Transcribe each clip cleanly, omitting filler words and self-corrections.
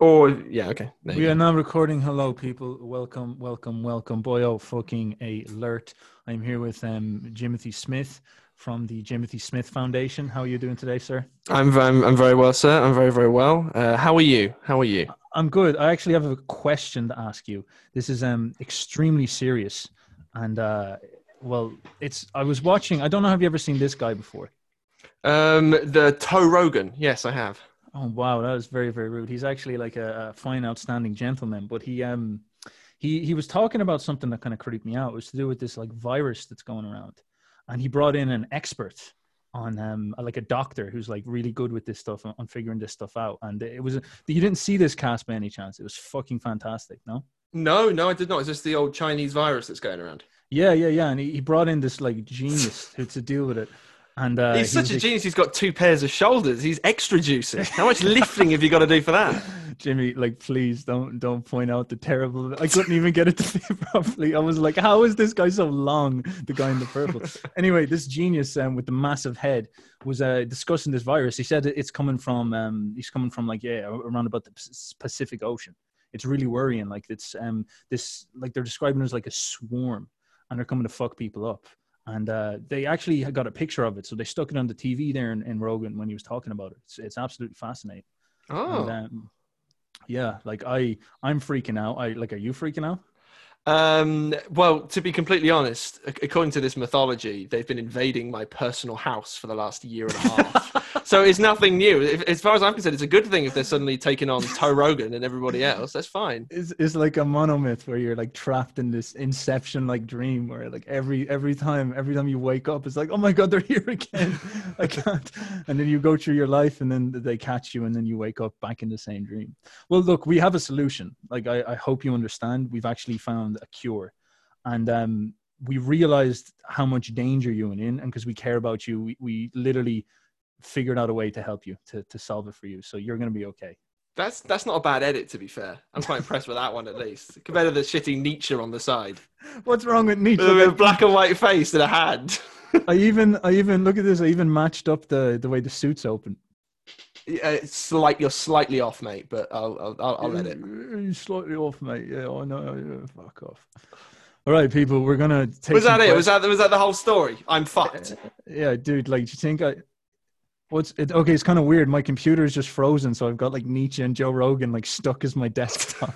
Oh, yeah, okay. We are now recording. Hello, people. Welcome, welcome, welcome. Boy, oh, fucking alert. I'm here with Jimothy Smith from the Jimothy Smith Foundation. How are you doing today, sir? I'm very well, sir. I'm very, very well. How are you? How are you? I'm good. I actually have a question to ask you. This is extremely serious. And, well, I was watching. I don't know. Have you ever seen this guy before? The Joe Rogan. Yes, I have. Oh, wow. That was very, very rude. He's actually like a fine, outstanding gentleman. But he was talking about something that kind of creeped me out. It was to do with this like virus that's going around. And he brought in an expert on like a doctor who's like really good with this stuff, on figuring this stuff out. And it was, you didn't see this cast by any chance. It was fucking fantastic. No? No, I did not. Is this the old Chinese virus that's going around? Yeah. And he brought in this like genius to deal with it. And, he's such a genius. He's got two pairs of shoulders. He's extra juicy. How much lifting have you got to do for that? Jimmy, like, please don't point out the terrible. I couldn't even get it to fit properly. I was like, how is this guy so long? The guy in the purple. Anyway, this genius with the massive head was discussing this virus. He said it's coming from around about the Pacific Ocean. It's really worrying. Like it's this, like they're describing it as like a swarm, and they're coming to fuck people up. And they actually got a picture of it. So they stuck it on the TV there in Rogan when he was talking about it. It's absolutely fascinating. Oh. And, yeah. Like I'm freaking out. Like, are you freaking out? Well, to be completely honest, according to this mythology, they've been invading my personal house for the last year and a half. So it's nothing new. As far as I'm concerned, it's a good thing if they're suddenly taking on Joe Rogan and everybody else. That's fine. It's like a monomyth where you're like trapped in this inception like dream where like every time you wake up, it's like, oh my God, they're here again. I can't. And then you go through your life and then they catch you and then you wake up back in the same dream. Well, look, we have a solution. Like I hope you understand. We've actually found a cure, and we realized how much danger you were in, and because we care about you, we literally figured out a way to help you to solve it for you, so you're going to be okay. That's not a bad edit, to be fair. I'm quite impressed with that one, at least, compared to the shitty Nietzsche on the side. What's wrong with Nietzsche? With a black and white face and a hand. I even look at this, I even matched up the way the suit's open. Yeah, you're slightly off, mate, but I'll let it. You're slightly off, mate. Yeah, I know. Fuck off. All right, people, we're gonna take. Was that it? Was that the whole story? I'm fucked. Yeah, dude. Like, do you think I? What's it? Okay, it's kind of weird. My computer is just frozen, so I've got like Nietzsche and Joe Rogan like stuck as my desktop.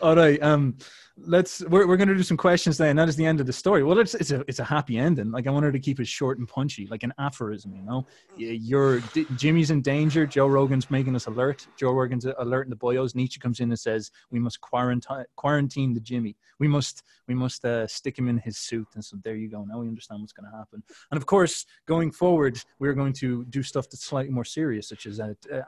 All right. We're gonna do some questions then. That is the end of the story. Well, it's a happy ending. Like I wanted to keep it short and punchy, like an aphorism. You know, Jimmy's in danger. Joe Rogan's making us alert. Joe Rogan's alerting the boyos. Nietzsche comes in and says we must quarantine the Jimmy. We must stick him in his suit. And so there you go. Now we understand what's going to happen. And of course, going forward, we're going to do stuff that's slightly more serious, such as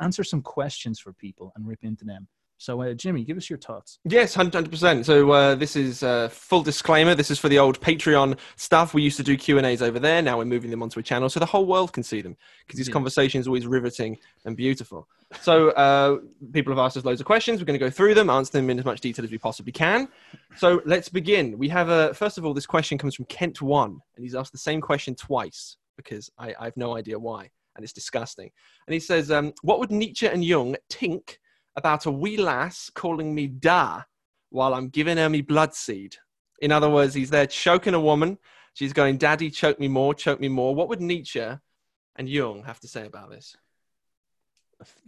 answer some questions for people and rip into them. So, Jimmy, give us your thoughts. Yes, 100%. So this is full disclaimer. This is for the old Patreon stuff. We used to do Q&As over there. Now we're moving them onto a channel so the whole world can see them, because this conversation is always riveting and beautiful. So people have asked us loads of questions. We're going to go through them, answer them in as much detail as we possibly can. So let's begin. We have, first of all, this question comes from Kent1, and he's asked the same question twice because I have no idea why, and it's disgusting. And he says, what would Nietzsche and Jung think about a wee lass calling me da while I'm giving her me blood seed? In other words, he's there choking a woman. She's going, daddy, choke me more, choke me more. What would Nietzsche and Jung have to say about this?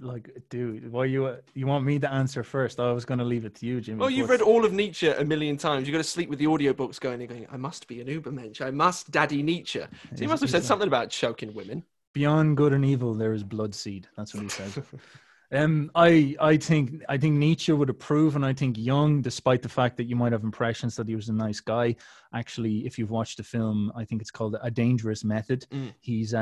Like, dude, well, you want me to answer first. I was going to leave it to you, Jimmy. Well, you've read all of Nietzsche a million times. You've got to sleep with the audiobooks going, I must be an Ubermensch. I must daddy Nietzsche. So he must have said something about choking women. Beyond good and evil, there is blood seed. That's what he said. I think Nietzsche would approve, and I think Jung, despite the fact that you might have impressions that he was a nice guy, actually, if you've watched the film, I think it's called A Dangerous Method. He's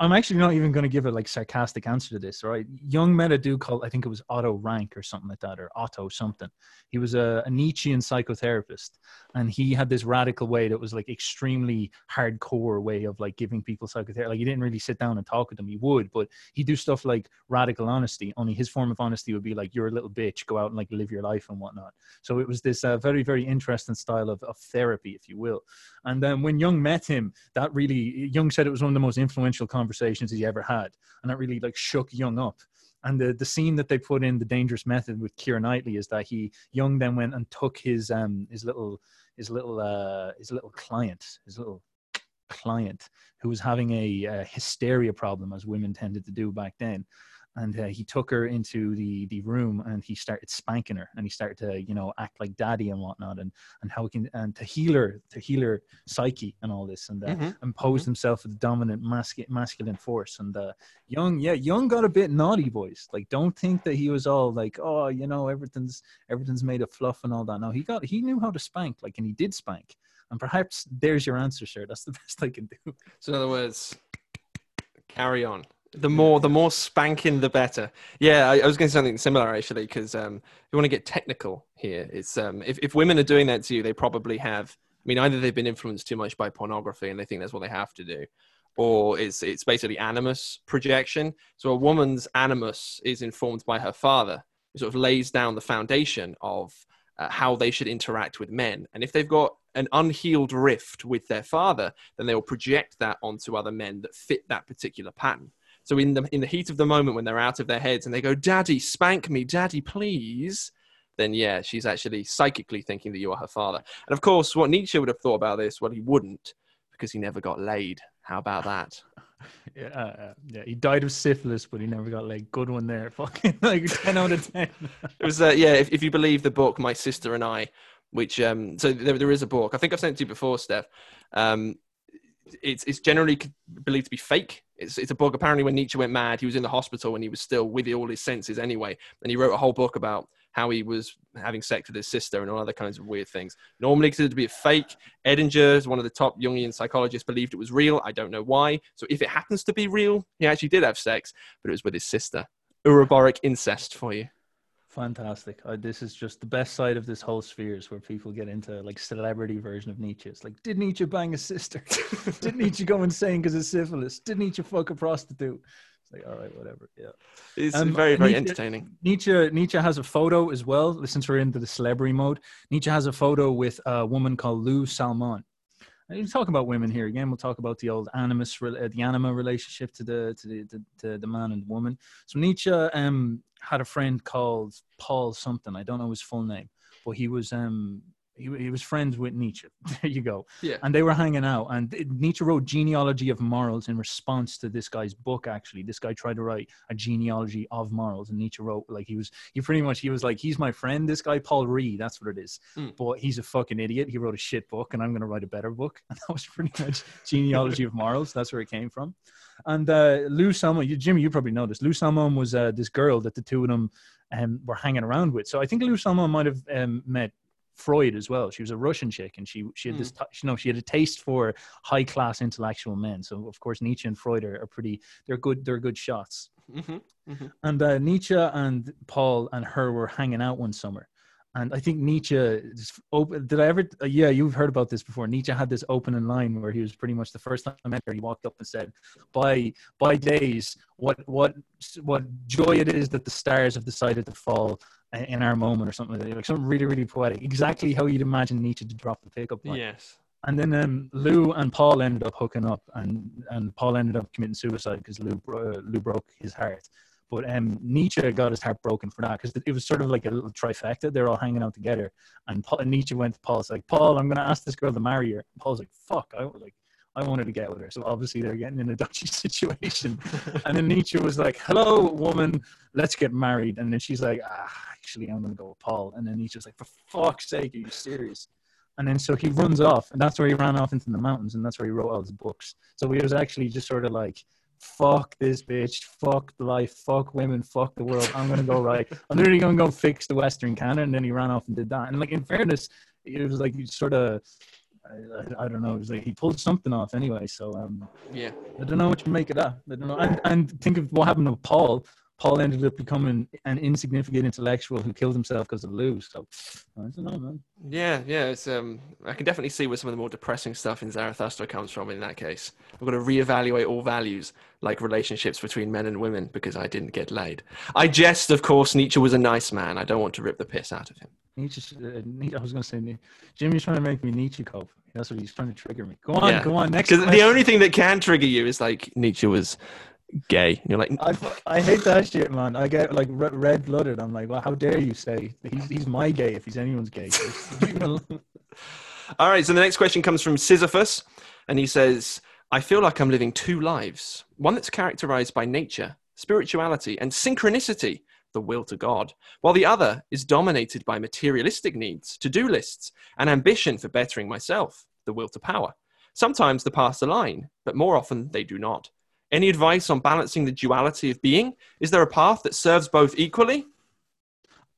I'm actually not even going to give a like sarcastic answer to this, right? Jung met a dude called, I think it was Otto Rank or something like that, or Otto something. He was a Nietzschean psychotherapist, and he had this radical way that was like extremely hardcore way of like giving people psychotherapy. Like he didn't really sit down and talk with them. He would, but he'd do stuff like radical honesty. Only his form of honesty would be like, you're a little bitch, go out and like live your life and whatnot. So it was this very, very interesting style of therapy, if you will. And then when Jung met him, Jung said it was one of the most influential conversations he ever had, and that really like shook Jung up. And the scene that they put in The Dangerous Method with Keira Knightley is that Jung then went and took his little client who was having a hysteria problem, as women tended to do back then. And he took her into the room and he started spanking her, and he started to, you know, act like daddy and whatnot, and how he can, and to heal her psyche and all this, and impose himself as the dominant masculine force. And Jung got a bit naughty, boys. Like, don't think that he was all like, oh, you know, everything's made of fluff and all that. No, he knew how to spank, like, and he did spank. And perhaps there's your answer, sir. That's the best I can do. So in other words, carry on. The more spanking, the better. Yeah, I was going to say something similar, actually, because if you want to get technical here, it's if women are doing that to you, they probably have, I mean, either they've been influenced too much by pornography and they think that's what they have to do, or it's basically animus projection. So a woman's animus is informed by her father, who sort of lays down the foundation of how they should interact with men. And if they've got an unhealed rift with their father, then they will project that onto other men that fit that particular pattern. So in the heat of the moment, when they're out of their heads and they go, daddy, spank me, daddy, please, then yeah, she's actually psychically thinking that you are her father. And of course, what Nietzsche would have thought about this, well, he wouldn't, because he never got laid. How about that? Yeah, he died of syphilis, but he never got laid. Good one there. Fucking like 10 out of 10. It was, yeah, if you believe the book, My Sister and I, which, so there is a book. I think I've sent it to you before, Steph. It's generally believed to be fake. It's a book. Apparently when Nietzsche went mad, he was in the hospital and he was still with all his senses anyway. And he wrote a whole book about how he was having sex with his sister and all other kinds of weird things. Normally considered to be a fake. Edinger, one of the top Jungian psychologists, believed it was real. I don't know why. So if it happens to be real, he actually did have sex, but it was with his sister. Uroboric incest for you. Fantastic. This is just the best side of this whole sphere, is where people get into like celebrity version of Nietzsche. It's like, did Nietzsche bang his sister? Did Nietzsche go insane because of syphilis? Did Nietzsche fuck a prostitute? It's like, all right, whatever. Yeah. It's very, very entertaining. Nietzsche has a photo as well, since we're into the celebrity mode. Nietzsche has a photo with a woman called Lou Salomé. We'll talk about women here again. We'll talk about the old animus, the anima relationship to the man and the woman. So Nietzsche had a friend called Paul something. I don't know his full name, but he was friends with Nietzsche. There you go. Yeah. And they were hanging out. And Nietzsche wrote Genealogy of Morals in response to this guy's book. Actually, this guy tried to write a genealogy of morals, and Nietzsche wrote, like, he was like, he's my friend, this guy Paul Ree, that's what it is. But he's a fucking idiot. He wrote a shit book, and I'm going to write a better book. And that was pretty much Genealogy of Morals. That's where it came from. And Lou Salomé, Jimmy, you probably know this. Lou Salomé was this girl that the two of them were hanging around with. So I think Lou Salomé might have met Freud as well. She was a Russian chick, and she had this, you know, she had a taste for high class intellectual men. So of course Nietzsche and Freud are good shots. And Nietzsche and Paul and her were hanging out one summer, and I think Nietzsche yeah, you've heard about this before. Nietzsche had this opening line where he was pretty much, the first time I met her, he walked up and said, by days, what joy it is that the stars have decided to fall in our moment, or something like that. Something really, really poetic. Exactly how you'd imagine Nietzsche to drop the pickup line. Yes. And then Lou and Paul ended up hooking up, and Paul ended up committing suicide because Lou broke his heart. But Nietzsche got his heart broken for that, because it was sort of like a little trifecta. They're all hanging out together, and Nietzsche went to Paul. It's like, Paul, I'm going to ask this girl to marry her. And Paul's like, fuck, I wanted to get with her. So obviously they're getting in a dodgy situation. And then Nietzsche was like, hello, woman, let's get married. And then she's like, actually, I'm going to go with Paul. And then Nietzsche's like, for fuck's sake, are you serious? And then so he runs off, and that's where he ran off into the mountains, and that's where he wrote all his books. So he was actually just sort of like, fuck this bitch, fuck life, fuck women, fuck the world. I'm going to go right. I'm literally going to go fix the Western canon. And then he ran off and did that. And like, in fairness, it was like, you sort of, I don't know. It was like he pulled something off anyway. So yeah, I don't know what you make of that. I don't know. And think of what happened with Paul. Paul ended up becoming an insignificant intellectual who killed himself because of Lou. So I don't know, man. Yeah. It's I can definitely see where some of the more depressing stuff in Zarathustra comes from. In that case, I've got to reevaluate all values, like relationships between men and women, because I didn't get laid. I jest, of course. Nietzsche was a nice man. I don't want to rip the piss out of him. Nietzsche, I was going to say, Jimmy's trying to make me Nietzsche cope. That's what he's trying to trigger me. Go on, next. Because the only thing that can trigger you is like Nietzsche was gay. And you're like, I hate that shit, man. I get like red blooded. I'm like, well, how dare you say he's my gay if he's anyone's gay. All right. So the next question comes from Sisyphus, and he says, I feel like I'm living two lives. One that's characterized by nature, spirituality, and synchronicity, the will to God, while the other is dominated by materialistic needs, to-do lists, and ambition for bettering myself, the will to power. Sometimes the paths align, but more often they do not. Any advice on balancing the duality of being? Is there a path that serves both equally?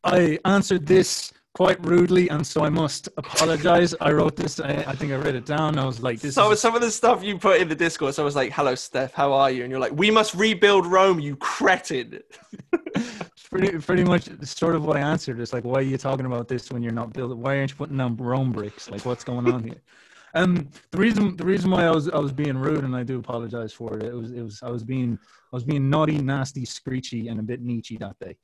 I answered this quite rudely, and so I must apologize. I wrote this, I think I read it down. I was like, this so is... some of the stuff you put in the Discord, so I was like, hello, Steph, how are you? And you're like, we must rebuild Rome, you cretin. Pretty much sort of what I answered. It's like, why are you talking about this when you're not building? Why aren't you putting down Rome bricks? Like, what's going on here? The reason why I was being rude, and I do apologize for it. I was being naughty, nasty, screechy, and a bit Nietzsche that day.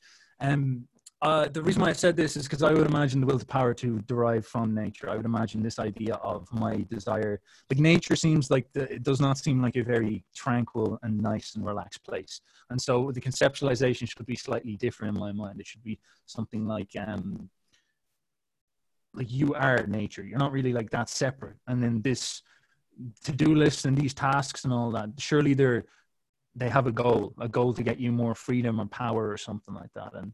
The reason why I said this is because I would imagine the will to power to derive from nature. I would imagine this idea of my desire, like nature seems like it does not seem like a very tranquil and nice and relaxed place. And so the conceptualization should be slightly different in my mind. It should be something like you are nature. You're not really like that separate. And then this to-do list and these tasks and all that, surely they have a goal to get you more freedom and power or something like that. And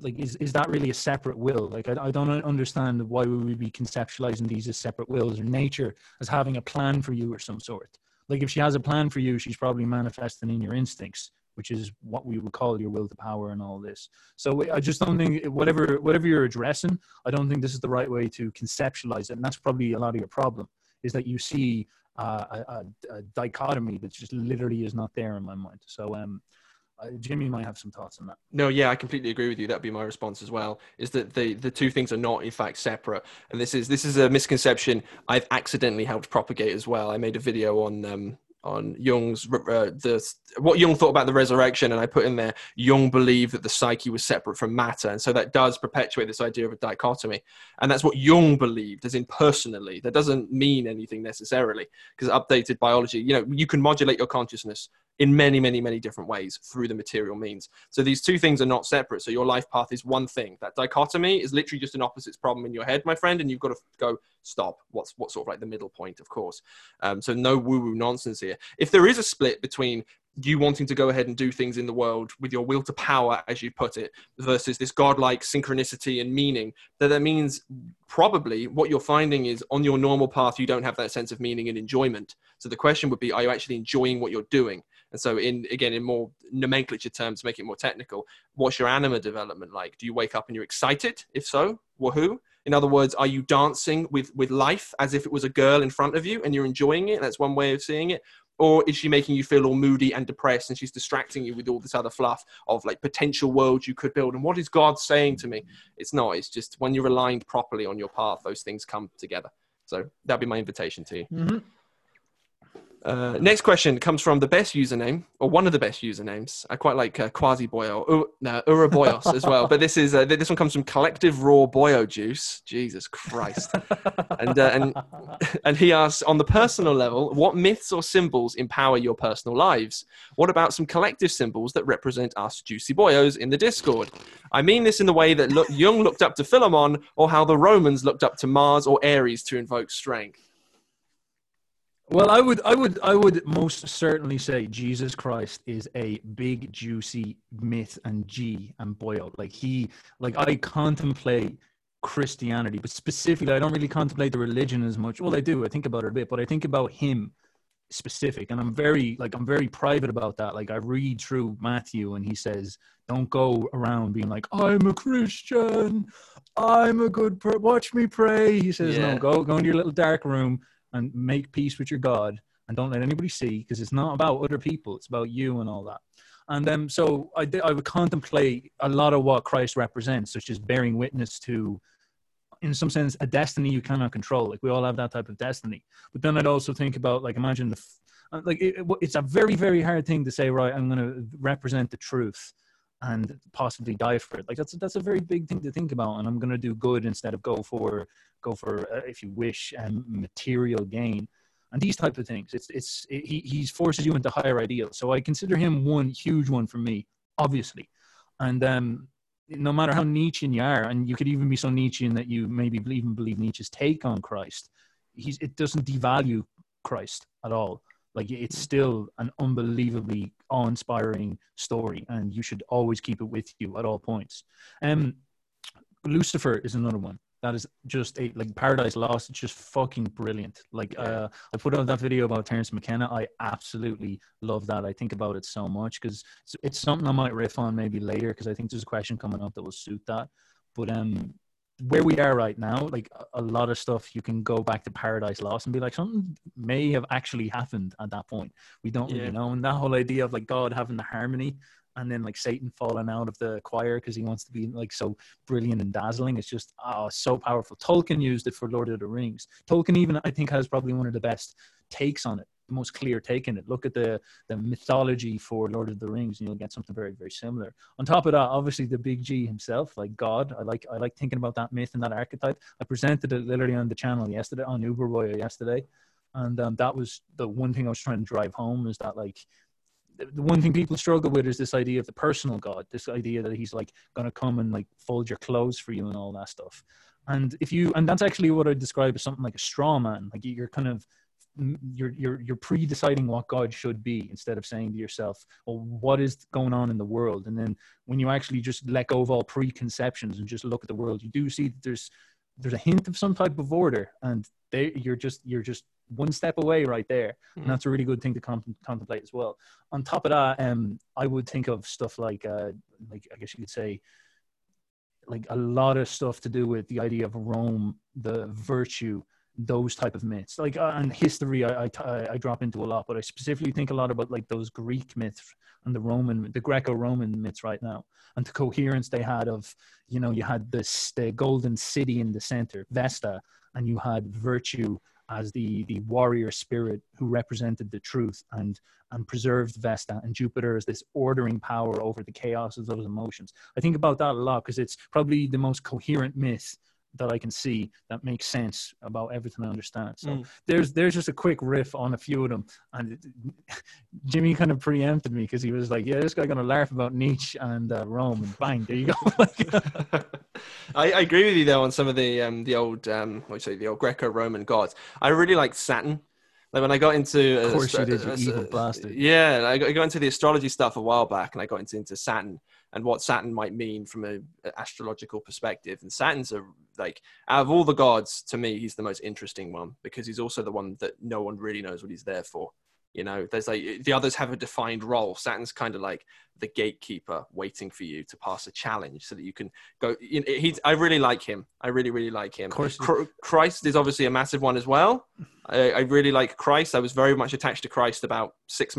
like, is that really a separate will? Like, I don't understand why we would be conceptualizing these as separate wills, or nature as having a plan for you or some sort. Like, if she has a plan for you, she's probably manifesting in your instincts, which is what we would call your will to power and all this. So I just don't think, whatever you're addressing, I don't think this is the right way to conceptualize it. And that's probably a lot of your problem, is that you see a dichotomy that just literally is not there in my mind. So, Jimmy might have some thoughts on that. No, yeah, I completely agree with you. That'd be my response as well, is that the two things are not in fact separate. And this is a misconception I've accidentally helped propagate as well. I made a video on Jung's what Jung thought about the resurrection, and I put in there Jung believed that the psyche was separate from matter, and so that does perpetuate this idea of a dichotomy. And that's what Jung believed, as in personally. That doesn't mean anything necessarily, because updated biology, you know, you can modulate your consciousness in many, many, many different ways through the material means. So these two things are not separate. So your life path is one thing. That dichotomy is literally just an opposites problem in your head, my friend, and you've got to go, stop. What's sort of like the middle point, of course. So no woo-woo nonsense here. If there is a split between you wanting to go ahead and do things in the world with your will to power, as you put it, versus this godlike synchronicity and meaning, that means probably what you're finding is on your normal path, you don't have that sense of meaning and enjoyment. So the question would be, are you actually enjoying what you're doing? And so in more nomenclature terms, make it more technical, what's your anima development like? Do you wake up and you're excited? If so, woohoo. In other words, are you dancing with life as if it was a girl in front of you and you're enjoying it? That's one way of seeing it. Or is she making you feel all moody and depressed, and she's distracting you with all this other fluff of like potential worlds you could build? And what is God saying to me? It's not. It's just when you're aligned properly on your path, those things come together. So that'd be my invitation to you. Mm-hmm. Next question comes from the best username, or one of the best usernames. I quite like Quasi Boyo, Uraboyos as well. But this one comes from Collective Raw Boyo Juice. Jesus Christ! And he asks, on the personal level, what myths or symbols empower your personal lives? What about some collective symbols that represent us juicy boyos in the Discord? I mean this in the way that Jung looked up to Philemon, or how the Romans looked up to Mars or Ares to invoke strength. Well, I would most certainly say Jesus Christ is a big juicy myth and boyo. I contemplate Christianity, but specifically, I don't really contemplate the religion as much. Well, I do. I think about it a bit, but I think about him specific, and I'm very private about that. Like, I read through Matthew, and he says, "Don't go around being like, I'm a Christian, I'm a good person. Watch me pray." He says, "No, go into your little dark room and make peace with your God, and don't let anybody see, because it's not about other people, it's about you," and all that. And so I would contemplate a lot of what Christ represents, such as bearing witness to, in some sense, a destiny you cannot control. Like, we all have that type of destiny. But then I'd also think about, like, imagine it's a very, very hard thing to say, right, I'm going to represent the truth and possibly die for it. Like, that's a very big thing to think about. And I'm going to do good instead of go for if you wish, material gain. and these type of things. He forces you into higher ideals. So I consider him one huge one for me, obviously. And no matter how Nietzschean you are, and you could even be so Nietzschean that you maybe even believe Nietzsche's take on Christ, it doesn't devalue Christ at all. Like, it's still an unbelievably awe-inspiring story, and you should always keep it with you at all points. Lucifer is another one. That is just like Paradise Lost. It's just fucking brilliant. Like, I put out that video about Terence McKenna. I absolutely love that. I think about it so much because it's something I might riff on maybe later, because I think there's a question coming up that will suit that. But where we are right now, like a lot of stuff, you can go back to Paradise Lost and be like, something may have actually happened at that point. We don't really know. And that whole idea of like God having the harmony, and then like Satan falling out of the choir because he wants to be like so brilliant and dazzling. It's just so powerful. Tolkien used it for Lord of the Rings. Tolkien even, I think, has probably one of the best takes on it, the most clear take in it. Look at the mythology for Lord of the Rings and you'll get something very, very similar. On top of that, obviously the big G himself, like God. I like thinking about that myth and that archetype. I presented it literally on the channel yesterday, on Uberboy yesterday. And that was the one thing I was trying to drive home, is that like, the one thing people struggle with is this idea of the personal God, this idea that he's like going to come and like fold your clothes for you and all that stuff. And and that's actually what I describe as something like a straw man. Like you're pre-deciding what God should be, instead of saying to yourself, well, what is going on in the world? And then when you actually just let go of all preconceptions and just look at the world, you do see that there's a hint of some type of order, and you're just one step away right there. And that's a really good thing to contemplate as well. On top of that, I would think of stuff like I guess you could say, like a lot of stuff to do with the idea of Rome, the virtue, those type of myths, like and history I drop into a lot, but I specifically think a lot about like those Greek myths and the Greco-Roman myths right now, and the coherence they had of, you know, you had the golden city in the center, Vesta, and you had virtue as the warrior spirit who represented the truth and preserved Vesta, and Jupiter as this ordering power over the chaos of those emotions. I think about that a lot because it's probably the most coherent myth that I can see that makes sense about everything I understand. So there's just a quick riff on a few of them. And Jimmy kind of preempted me because he was like, yeah, this guy's going to laugh about Nietzsche and Rome, and bang, there you go. I agree with you though on some of the old Greco-Roman gods. I really like Saturn. Like when I got into, of course you did, you evil bastard. Yeah, I got into the astrology stuff a while back, and I got into Saturn and what Saturn might mean from an astrological perspective. And Saturn's like, out of all the gods, to me, he's the most interesting one, because he's also the one that no one really knows what he's there for. You know, there's like, the others have a defined role. Saturn's kind of like the gatekeeper waiting for you to pass a challenge so that you can go. I really like him. I really, really like him. Of course. Christ is obviously a massive one as well. I really like Christ. I was very much attached to Christ about 9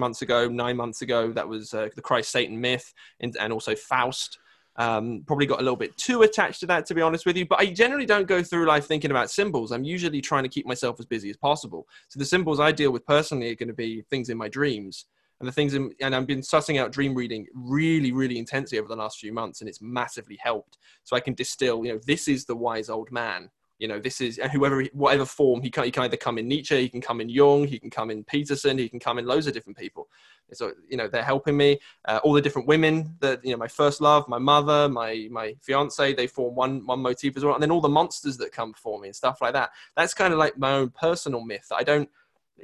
months ago. That was the Christ-Satan myth and also Faust. Probably got a little bit too attached to that, to be honest with you. But I generally don't go through life thinking about symbols. I'm usually trying to keep myself as busy as possible. So the symbols I deal with personally are going to be things in my dreams, and and I've been sussing out dream reading really, really intensely over the last few months, and it's massively helped. So I can distill, you know, this is the wise old man. You know, this is whatever form he can either come in Nietzsche, he can come in Jung, he can come in Peterson, he can come in loads of different people. So, you know, they're helping me. All the different women that, you know, my first love, my mother, my fiance, they form one motif as well. And then all the monsters that come for me and stuff like that. That's kind of like my own personal myth that I don't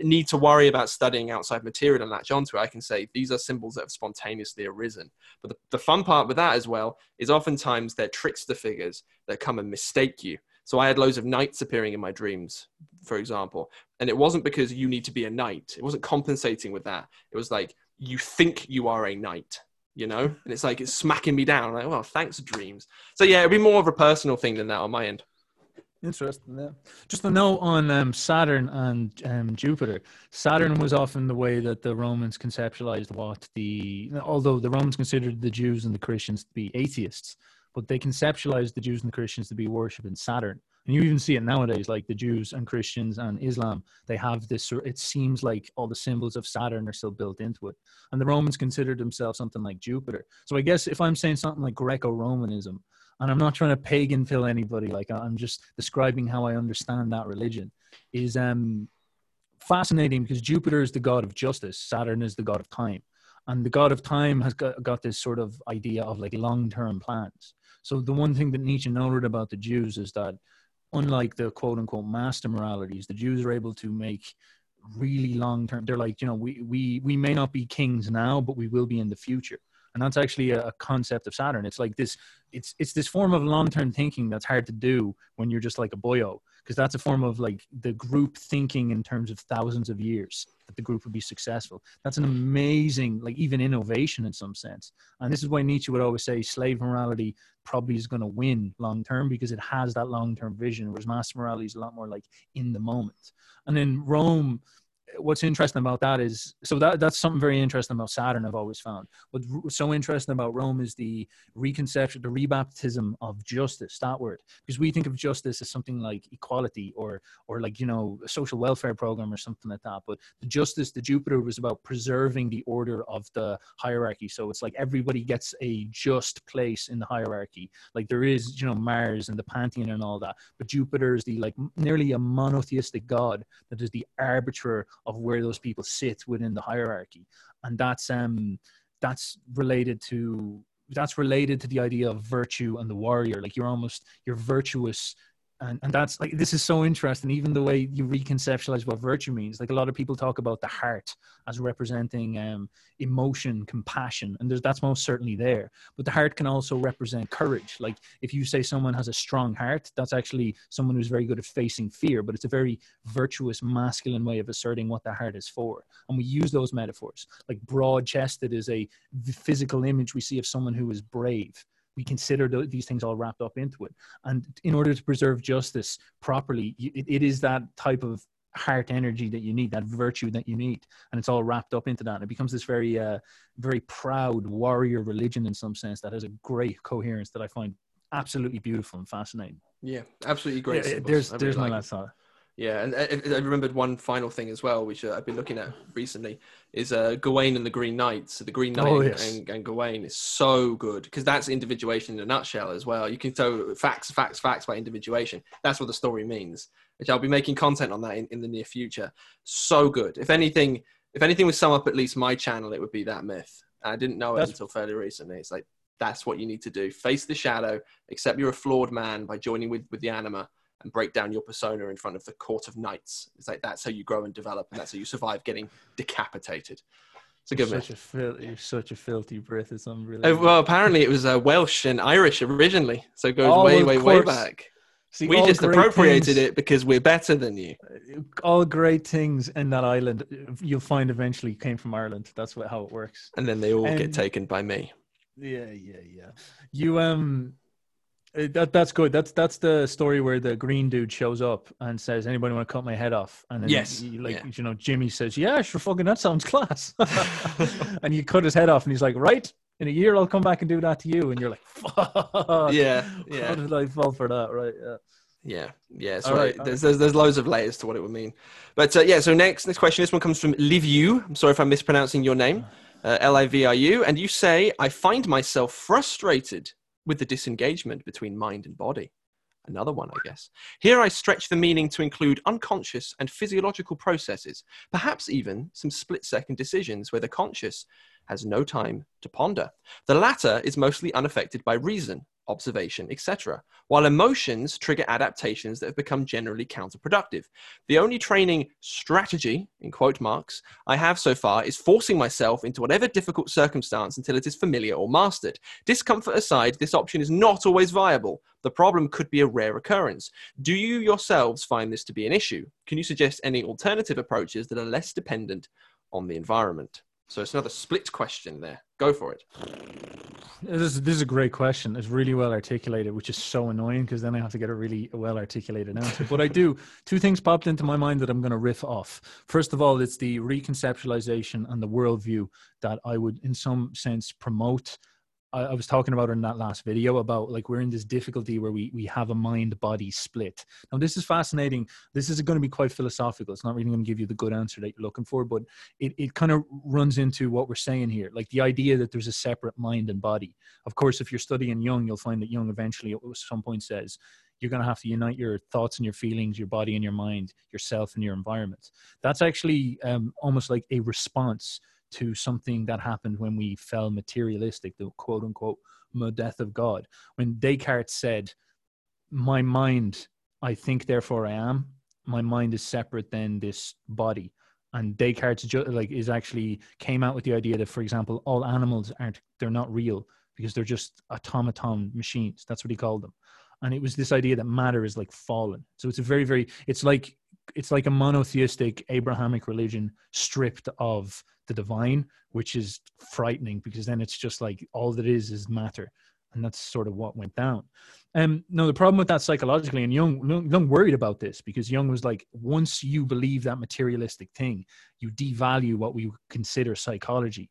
need to worry about studying outside material and latch onto it. I can say these are symbols that have spontaneously arisen. But the fun part with that as well is oftentimes they're trickster figures that come and mistake you. So I had loads of knights appearing in my dreams, for example. And it wasn't because you need to be a knight. It wasn't compensating with that. It was like, you think you are a knight, you know? And it's like, it's smacking me down. I'm like, well, thanks, dreams. So yeah, it'd be more of a personal thing than that on my end. Interesting, yeah. Just a note on Saturn and Jupiter. Saturn was often the way that the Romans conceptualized although the Romans considered the Jews and the Christians to be atheists, but they conceptualized the Jews and the Christians to be worshiping Saturn. And you even see it nowadays, like the Jews and Christians and Islam, they have this, it seems like all the symbols of Saturn are still built into it. And the Romans considered themselves something like Jupiter. So I guess if I'm saying something like Greco-Romanism, and I'm not trying to pagan fill anybody, like I'm just describing how I understand that religion, is fascinating because Jupiter is the god of justice, Saturn is the god of time. And the god of time has got this sort of idea of like long-term plans. So the one thing that Nietzsche noted about the Jews is that unlike the quote-unquote master moralities, the Jews are able to make really long-term. They're like, you know, we may not be kings now, but we will be in the future. And that's actually a concept of Saturn. It's like this, it's this form of long-term thinking that's hard to do when you're just like a boyo, because that's a form of like the group thinking in terms of thousands of years that the group would be successful. That's an amazing, like even innovation in some sense. And this is why Nietzsche would always say slave morality probably is going to win long-term because it has that long-term vision, whereas master morality is a lot more like in the moment. And in Rome, what's interesting about that is, so that's something very interesting about Saturn I've always found. What's so interesting about Rome is the reconception, the rebaptism of justice, that word. Because we think of justice as something like equality or like, you know, a social welfare program or something like that. But the justice, the Jupiter was about preserving the order of the hierarchy. So it's like everybody gets a just place in the hierarchy. Like there is, you know, Mars and the Pantheon and all that. But Jupiter is the like nearly a monotheistic god that is the arbiter of where those people sit within the hierarchy. And that's related to the idea of virtue and the warrior. Like you're virtuous. And that's like, this is so interesting, even the way you reconceptualize what virtue means. Like a lot of people talk about the heart as representing emotion, compassion, and that's most certainly there. But the heart can also represent courage. Like if you say someone has a strong heart, that's actually someone who's very good at facing fear, but it's a very virtuous, masculine way of asserting what the heart is for. And we use those metaphors. Like broad-chested is a physical image we see of someone who is brave. We consider these things all wrapped up into it. And in order to preserve justice properly, it is that type of heart energy that you need, that virtue that you need. And it's all wrapped up into that. And it becomes this very, very proud warrior religion in some sense that has a great coherence that I find absolutely beautiful and fascinating. Yeah, absolutely great. Yeah, there's my last thought. Yeah, and I remembered one final thing as well, which I've been looking at recently, is Gawain and the Green Knight. So the Green Knight and Gawain is so good because that's individuation in a nutshell as well. You can tell facts about individuation. That's what the story means, which I'll be making content on that in the near future. So good. If anything would sum up at least my channel, it would be that myth. I didn't know it until fairly recently. It's like, that's what you need to do. Face the shadow, accept you're a flawed man by joining with the anima, and break down your persona in front of the court of knights. It's like, that's how you grow and develop, and that's how you survive getting decapitated. It's a good myth. You're such a filthy Brit. It's unbelievable. Well, apparently it was Welsh and Irish originally, so it goes way back. See, we just appropriated it because we're better than you. All great things in that island, you'll find eventually came from Ireland. That's how it works. And then they all get taken by me. Yeah. That's good. That's the story where the green dude shows up and says, "Anybody want to cut my head off?" And then you know, Jimmy says, "Yeah, sure, fucking that sounds class." And you cut his head off, and he's like, "Right, in a year I'll come back and do that to you." And you're like, "Fuck, yeah." How did I fall for that? Right, yeah. So right. There's loads of layers to what it would mean, but yeah. So next question. This one comes from Liviu. I'm sorry if I'm mispronouncing your name, Liviu. And you say, "I find myself frustrated with the disengagement between mind and body." Another one, I guess. "Here I stretch the meaning to include unconscious and physiological processes, perhaps even some split-second decisions where the conscious has no time to ponder. The latter is mostly unaffected by reason, observation, etc., while emotions trigger adaptations that have become generally counterproductive. The only training strategy, in quote marks, I have so far is forcing myself into whatever difficult circumstance until it is familiar or mastered. Discomfort aside, this option is not always viable. The problem could be a rare occurrence. Do you yourselves find this to be an issue? Can you suggest any alternative approaches that are less dependent on the environment?" So it's another split question there. Go for it. This is a great question. It's really well articulated, which is so annoying because then I have to get a really well articulated answer. But I do. Two things popped into my mind that I'm going to riff off. First of all, it's the reconceptualization and the worldview that I would, in some sense, promote. I was talking about in that last video about like we're in this difficulty where we have a mind-body split. Now, this is fascinating. This is going to be quite philosophical. It's not really going to give you the good answer that you're looking for, but it kind of runs into what we're saying here, like the idea that there's a separate mind and body. Of course, if you're studying Jung, you'll find that Jung eventually at some point says you're going to have to unite your thoughts and your feelings, your body and your mind, yourself and your environment. That's actually almost like a response to something that happened when we fell materialistic, the quote unquote death of God. When Descartes said, my mind, I think, therefore I am, my mind is separate than this body. And Descartes is actually came out with the idea that, for example, all animals they're not real because they're just automaton machines. That's what he called them. And it was this idea that matter is like fallen. So it's a very, very, it's like a monotheistic Abrahamic religion stripped of the divine, which is frightening because then it's just like all that is matter. And that's sort of what went down. No, the problem with that psychologically, and Jung worried about this because Jung was like, once you believe that materialistic thing, you devalue what we consider psychology.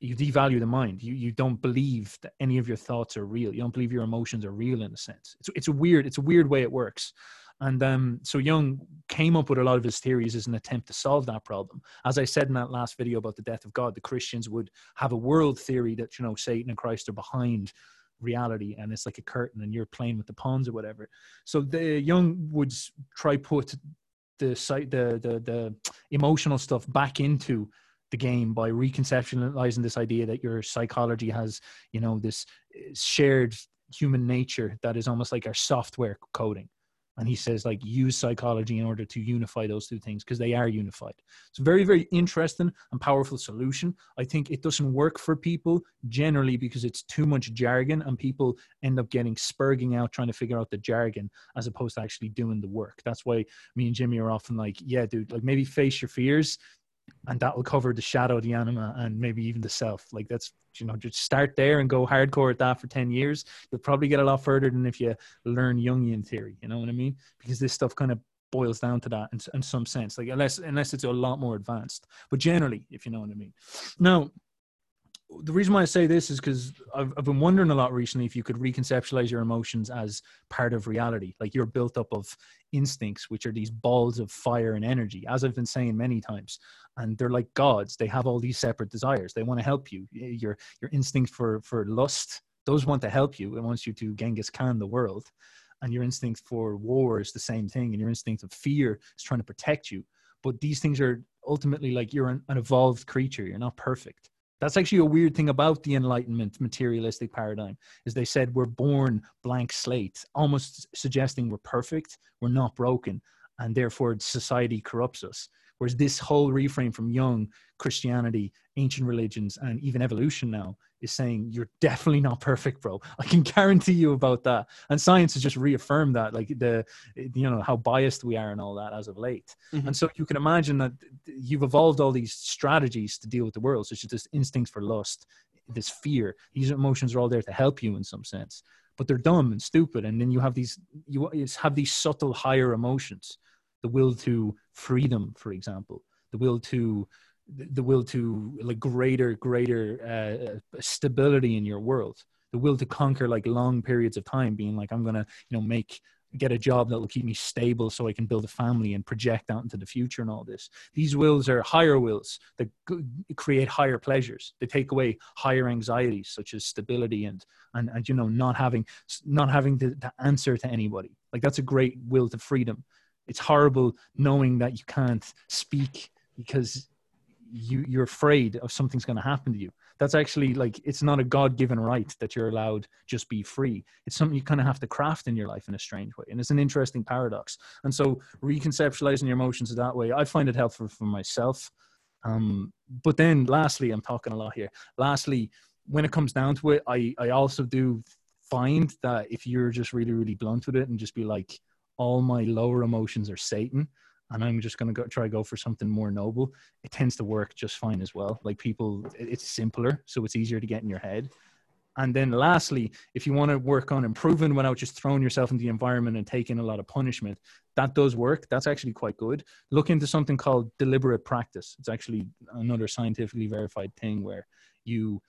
You devalue the mind. You don't believe that any of your thoughts are real. You don't believe your emotions are real in a sense. It's a weird way it works. And so Jung came up with a lot of his theories as an attempt to solve that problem. As I said in that last video about the death of God, the Christians would have a world theory that, you know, Satan and Christ are behind reality and it's like a curtain and you're playing with the pawns or whatever. So the Jung would try put the emotional stuff back into the game by reconceptualizing this idea that your psychology has, you know, this shared human nature that is almost like our software coding. And he says, like, use psychology in order to unify those two things because they are unified. It's a very, very interesting and powerful solution. I think it doesn't work for people generally because it's too much jargon and people end up getting spurging out trying to figure out the jargon as opposed to actually doing the work. That's why me and Jimmy are often like, yeah, dude, like maybe face your fears and that will cover the shadow, the anima, and maybe even the self. Like that's, you know, just start there and go hardcore at that for 10 years. You'll probably get a lot further than if you learn Jungian theory, you know what I mean? Because this stuff kind of boils down to that in some sense, like unless it's a lot more advanced, but generally, if you know what I mean. Now, the reason why I say this is because I've been wondering a lot recently if you could reconceptualize your emotions as part of reality. Like you're built up of instincts, which are these balls of fire and energy, as I've been saying many times. And they're like gods. They have all these separate desires. They want to help you. Your instinct for lust, those want to help you. It wants you to Genghis Khan the world. And your instinct for war is the same thing. And your instinct of fear is trying to protect you. But these things are ultimately like you're an evolved creature. You're not perfect. That's actually a weird thing about the Enlightenment materialistic paradigm is they said we're born blank slate, almost suggesting we're perfect, we're not broken, and therefore society corrupts us. Whereas this whole reframe from Jung, Christianity, ancient religions, and even evolution now is saying you're definitely not perfect, bro. I can guarantee you about that. And science has just reaffirmed that, like you know, how biased we are and all that as of late. Mm-hmm. And so you can imagine that you've evolved all these strategies to deal with the world, such as this instinct for lust, this fear. These emotions are all there to help you in some sense, but they're dumb and stupid. And then you have these subtle higher emotions. The will to freedom, for example, the will to like greater stability in your world, the will to conquer like long periods of time, being like, I'm going to, you know, get a job that will keep me stable so I can build a family and project out into the future and all this. These wills are higher wills that create higher pleasures. They take away higher anxieties such as stability and you know, not having to answer to anybody. Like that's a great will to freedom. It's horrible knowing that you can't speak because you're afraid of something's going to happen to you. That's actually like, it's not a God-given right that you're allowed just be free. It's something you kind of have to craft in your life in a strange way. And it's an interesting paradox. And so reconceptualizing your emotions that way, I find it helpful for myself. But then lastly, I'm talking a lot here. Lastly, when it comes down to it, I also do find that if you're just really, really blunt with it and just be like, all my lower emotions are Satan and I'm just going to try to go for something more noble, it tends to work just fine as well. Like people, it's simpler, so it's easier to get in your head. And then lastly, if you want to work on improving without just throwing yourself into the environment and taking a lot of punishment, that does work. That's actually quite good. Look into something called deliberate practice. It's actually another scientifically verified thing where you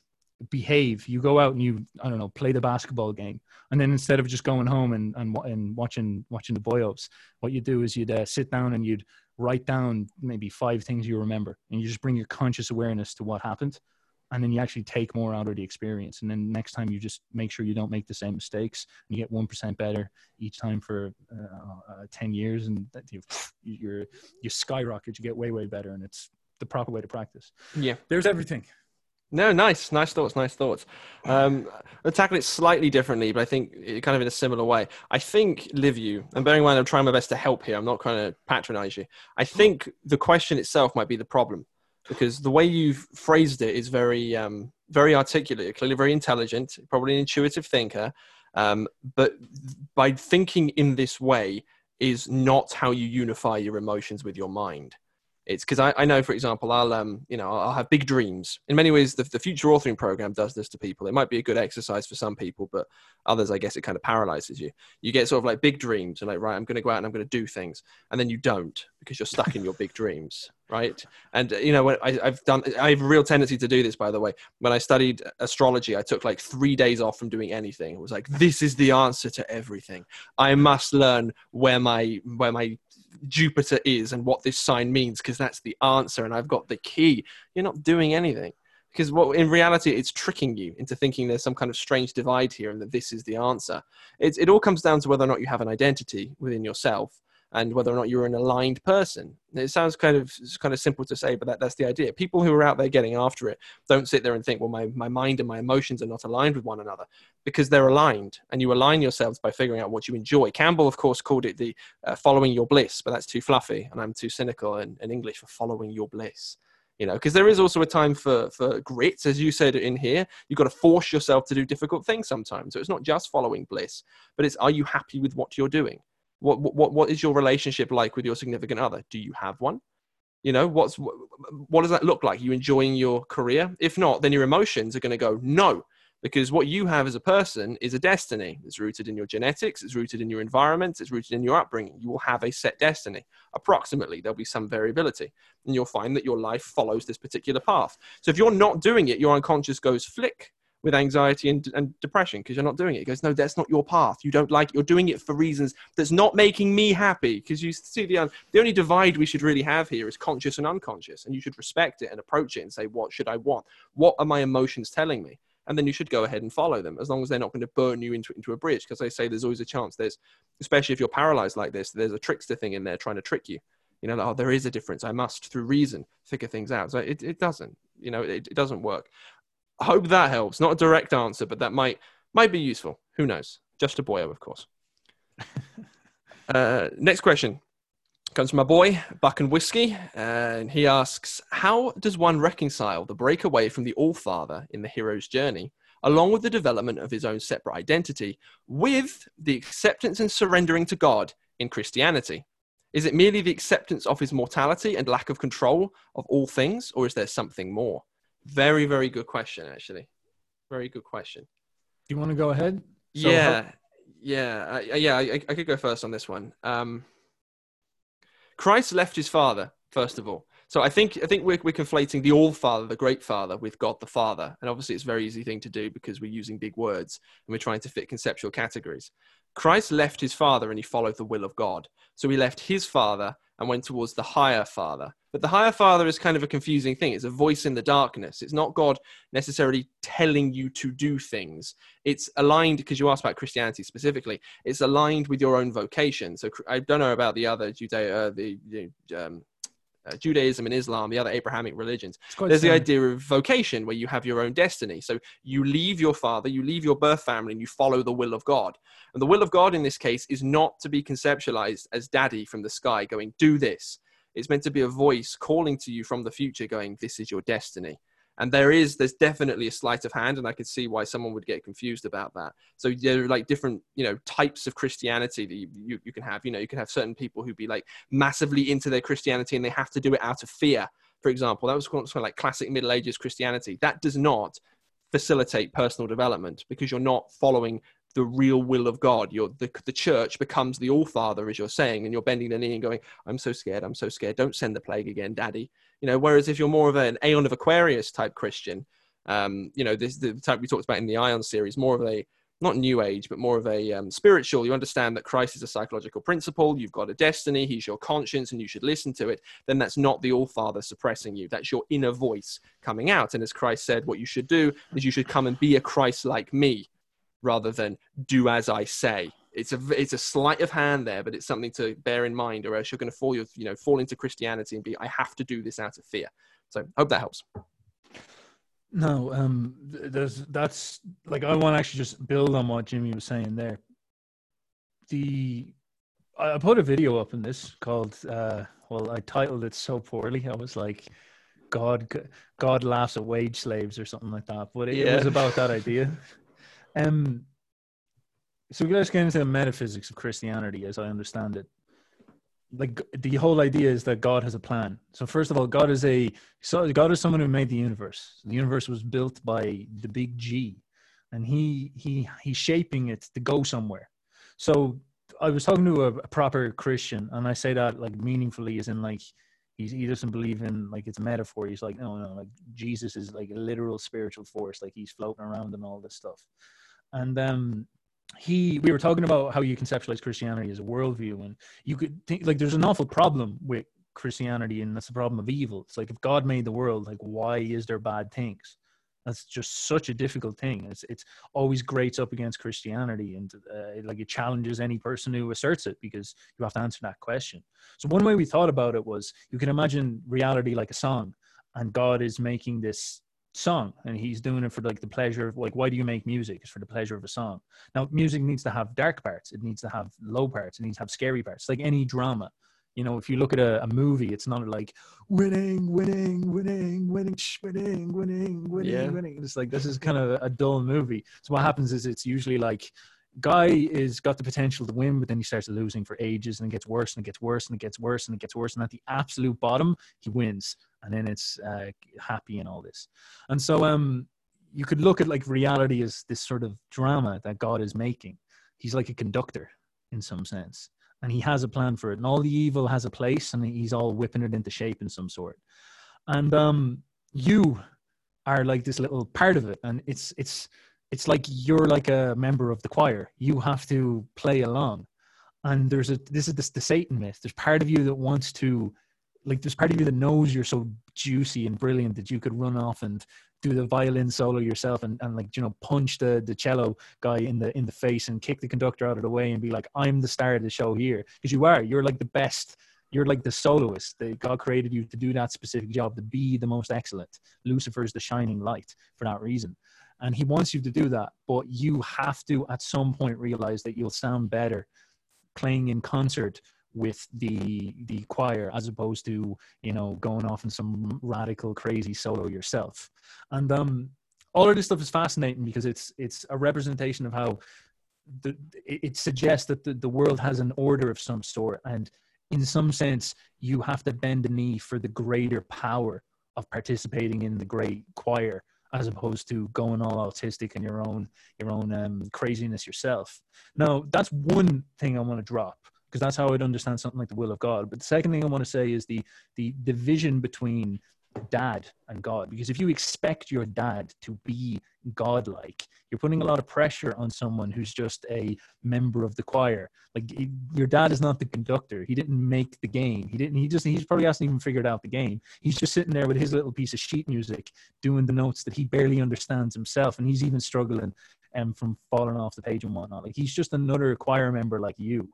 behave, you go out and you, I don't know, play the basketball game. And then instead of just going home and watching the boyos, what you do is you'd sit down and you'd write down maybe 5 things you remember. And you just bring your conscious awareness to what happened. and then you actually take more out of the experience. And then next time you just make sure you don't make the same mistakes, and you get 1% better each time for 10 years. And that you skyrocket, you get way, way better. And it's the proper way to practice. Yeah. There's everything. No, nice. Nice thoughts. Nice thoughts. I'll tackle it slightly differently, but I think kind of in a similar way. I think, Liviu, and bearing in mind I'm trying my best to help here, I'm not trying to patronize you. I think the question itself might be the problem, because the way you've phrased it is very, very articulate, clearly very intelligent, probably an intuitive thinker. But by thinking in this way is not how you unify your emotions with your mind. It's because I know, for example, I'll have big dreams. In many ways, the future authoring program does this to people. It might be a good exercise for some people, but others, I guess, it kind of paralyzes you. You get sort of like big dreams and like, right, I'm going to go out and I'm going to do things. And then you don't, because you're stuck in your big dreams, right? And, you know, I have a real tendency to do this, by the way. When I studied astrology, I took like 3 days off from doing anything. It was like, this is the answer to everything. I must learn where my Jupiter is and what this sign means, because that's the answer and I've got the key. You're not doing anything, because what in reality it's tricking you into thinking there's some kind of strange divide here and that this is the answer. It all comes down to whether or not you have an identity within yourself and whether or not you're an aligned person. It sounds kind of simple to say, but that's the idea. People who are out there getting after it don't sit there and think, well, my mind and my emotions are not aligned with one another, because they're aligned, and you align yourselves by figuring out what you enjoy. Campbell, of course, called it the following your bliss, but that's too fluffy, and I'm too cynical in English for following your bliss. You know, because there is also a time for grit, as you said in here. You've got to force yourself to do difficult things sometimes. So it's not just following bliss, but it's, are you happy with what you're doing? What is your relationship like with your significant other? Do you have one? You know, what does that look like? Are you enjoying your career? If not, then your emotions are going to go no, because what you have as a person is a destiny. It's rooted in your genetics. It's rooted in your environment. It's rooted in your upbringing. You will have a set destiny. Approximately, there'll be some variability, and you'll find that your life follows this particular path. So if you're not doing it, your unconscious goes flick with anxiety and depression, because you're not doing it. It goes, no, that's not your path. You don't like it. You're doing it for reasons that's not making me happy. Because you see, the only divide we should really have here is conscious and unconscious. And you should respect it and approach it and say, what should I want? What are my emotions telling me? And then you should go ahead and follow them, as long as they're not going to burn you into a bridge. Because I say there's always a chance. Especially if you're paralyzed like this, there's a trickster thing in there trying to trick you. You know, like, oh, there is a difference. I must, through reason, figure things out. So it doesn't, you know, it doesn't work. I hope that helps. Not a direct answer, but that might be useful. Who knows? Just a boyo, of course. Next question comes from my boy, Buck and Whiskey. And he asks, how does one reconcile the breakaway from the Allfather in the hero's journey, along with the development of his own separate identity, with the acceptance and surrendering to God in Christianity? Is it merely the acceptance of his mortality and lack of control of all things, or is there something more? Very, very good question, actually. Very good question. Do you want to go ahead? I could go first on this one. Christ left his father, first of all. So I think we're conflating the All-Father, the Great Father, with God the Father. And obviously it's a very easy thing to do, because we're using big words and we're trying to fit conceptual categories. Christ left his father and he followed the will of God. So he left his father and went towards the higher father. But the higher father is kind of a confusing thing. It's a voice in the darkness. It's not God necessarily telling you to do things. It's aligned, because you asked about Christianity specifically, it's aligned with your own vocation. So I don't know about the other Judaism and Islam, the other Abrahamic religions. There's the idea of vocation, where you have your own destiny. So you leave your father, you leave your birth family, and you follow the will of God. And the will of God in this case is not to be conceptualized as daddy from the sky going, do this. It's meant to be a voice calling to you from the future going, this is your destiny. And there's definitely a sleight of hand, and I could see why someone would get confused about that. So there are like different, you know, types of Christianity that you can have. You know, you can have certain people who be like massively into their Christianity and they have to do it out of fear. For example, that was sort of like classic Middle Ages Christianity. That does not facilitate personal development, because you're not following the real will of God. The church becomes the All-Father, as you're saying, and you're bending the knee and going, I'm so scared. Don't send the plague again, daddy. You know, whereas if you're more of an Aion of Aquarius type Christian, you know, this, the type we talked about in the Ion series, more of a not new age, but more of a spiritual. You understand that Christ is a psychological principle. You've got a destiny. He's your conscience and you should listen to it. Then that's not the All-Father suppressing you. That's your inner voice coming out. And as Christ said, what you should do is you should come and be a Christ like me rather than do as I say. It's a sleight of hand there, but it's something to bear in mind, or else you're going to fall into Christianity and be, I have to do this out of fear. So hope that helps. No, that's like, I want to actually just build on what Jimmy was saying there. I put a video up in this called, well, I titled it so poorly. I was like, God laughs at wage slaves or something like that. But it was about that idea. So let's get into the metaphysics of Christianity, as I understand it. Like, the whole idea is that God has a plan. So first of all, God is someone who made the universe. The universe was built by the big G, and he's shaping it to go somewhere. So I was talking to a proper Christian, and I say that like meaningfully, as in like he doesn't believe in like it's a metaphor. He's like, no, like Jesus is like a literal spiritual force, like he's floating around and all this stuff. And we were talking about how you conceptualize Christianity as a worldview, and you could think like there's an awful problem with Christianity, and that's the problem of evil. It's like, if God made the world, like why is there bad things? That's just such a difficult thing. It's always grates up against Christianity, and it challenges any person who asserts it, because you have to answer that question. So one way we thought about it was, you can imagine reality like a song, and God is making this song, and he's doing it for like the pleasure of, like, why do you make music? It's for the pleasure of a song. Now, music needs to have dark parts, it needs to have low parts, it needs to have scary parts, like any drama. You know, if you look at a movie, it's not like winning. It's like, this is kind of a dull movie. So what happens is, it's usually like, guy is got the potential to win, but then he starts losing for ages, and it gets worse and it gets worse and it gets worse and it gets worse, and at the absolute bottom he wins, and then it's happy and all this. And so you could look at like reality as this sort of drama that God is making. He's like a conductor in some sense, and he has a plan for it, and all the evil has a place, and he's all whipping it into shape in some sort. And you are like this little part of it, and it's like you're like a member of the choir. You have to play along. And this is the Satan myth. There's part of you that wants to, like, there's part of you that knows you're so juicy and brilliant that you could run off and do the violin solo yourself and like, you know, punch the cello guy in the face and kick the conductor out of the way and be like, I'm the star of the show here. Because you're like the best. You're like the soloist. God created you to do that specific job, to be the most excellent. Lucifer is the shining light for that reason. And he wants you to do that, but you have to at some point realize that you'll sound better playing in concert with the choir, as opposed to, you know, going off in some radical crazy solo yourself. And all of this stuff is fascinating, because it's a representation of how it suggests that the world has an order of some sort, and in some sense you have to bend the knee for the greater power of participating in the great choir, as opposed to going all autistic in your own craziness yourself. Now, that's one thing I want to drop, because that's how I'd understand something like the will of God. But the second thing I want to say is the division between dad and God, because if you expect your dad to be godlike, you're putting a lot of pressure on someone who's just a member of the choir. Like, your dad is not the conductor. He didn't make the game. He probably hasn't even figured out the game. He's just sitting there with his little piece of sheet music, doing the notes that he barely understands himself, and he's even struggling from falling off the page and whatnot. Like, he's just another choir member like you,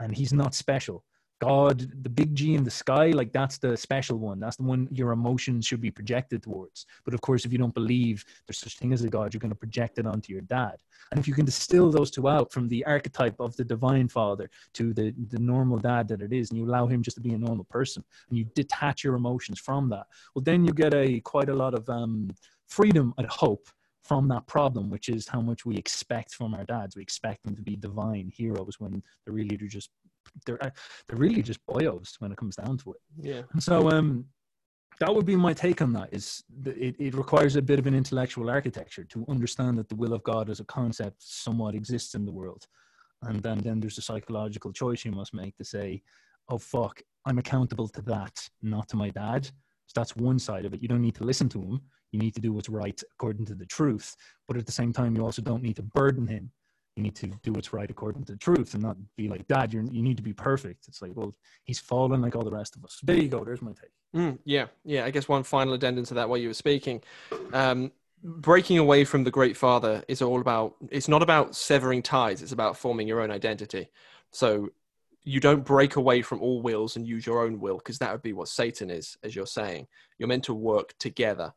and he's not special. God, the big G in the sky, like, that's the special one. That's the one your emotions should be projected towards. But of course, if you don't believe there's such thing as a God, you're going to project it onto your dad. And if you can distill those two out, from the archetype of the divine father to the normal dad that it is, and you allow him just to be a normal person, and you detach your emotions from that, well, then you get quite a lot of freedom and hope from that problem, which is how much we expect from our dads. We expect them to be divine heroes when they're really just boyos when it comes down to it. Yeah. And so that would be my take on that, is it requires a bit of an intellectual architecture to understand that the will of God as a concept somewhat exists in the world. And then there's a psychological choice you must make to say, oh fuck, I'm accountable to that, not to my dad. So that's one side of it. You don't need to listen to him. You need to do what's right according to the truth. But at the same time, you also don't need to burden him you need to do what's right according to the truth and not be like, Dad, you need to be perfect. It's like, well, he's fallen like all the rest of us. There you go. There's my take. I guess one final addendum to that while you were speaking. Breaking away from the Great Father is all about, it's not about severing ties. It's about forming your own identity. So you don't break away from all wills and use your own will, because that would be what Satan is, as you're saying. You're meant to work together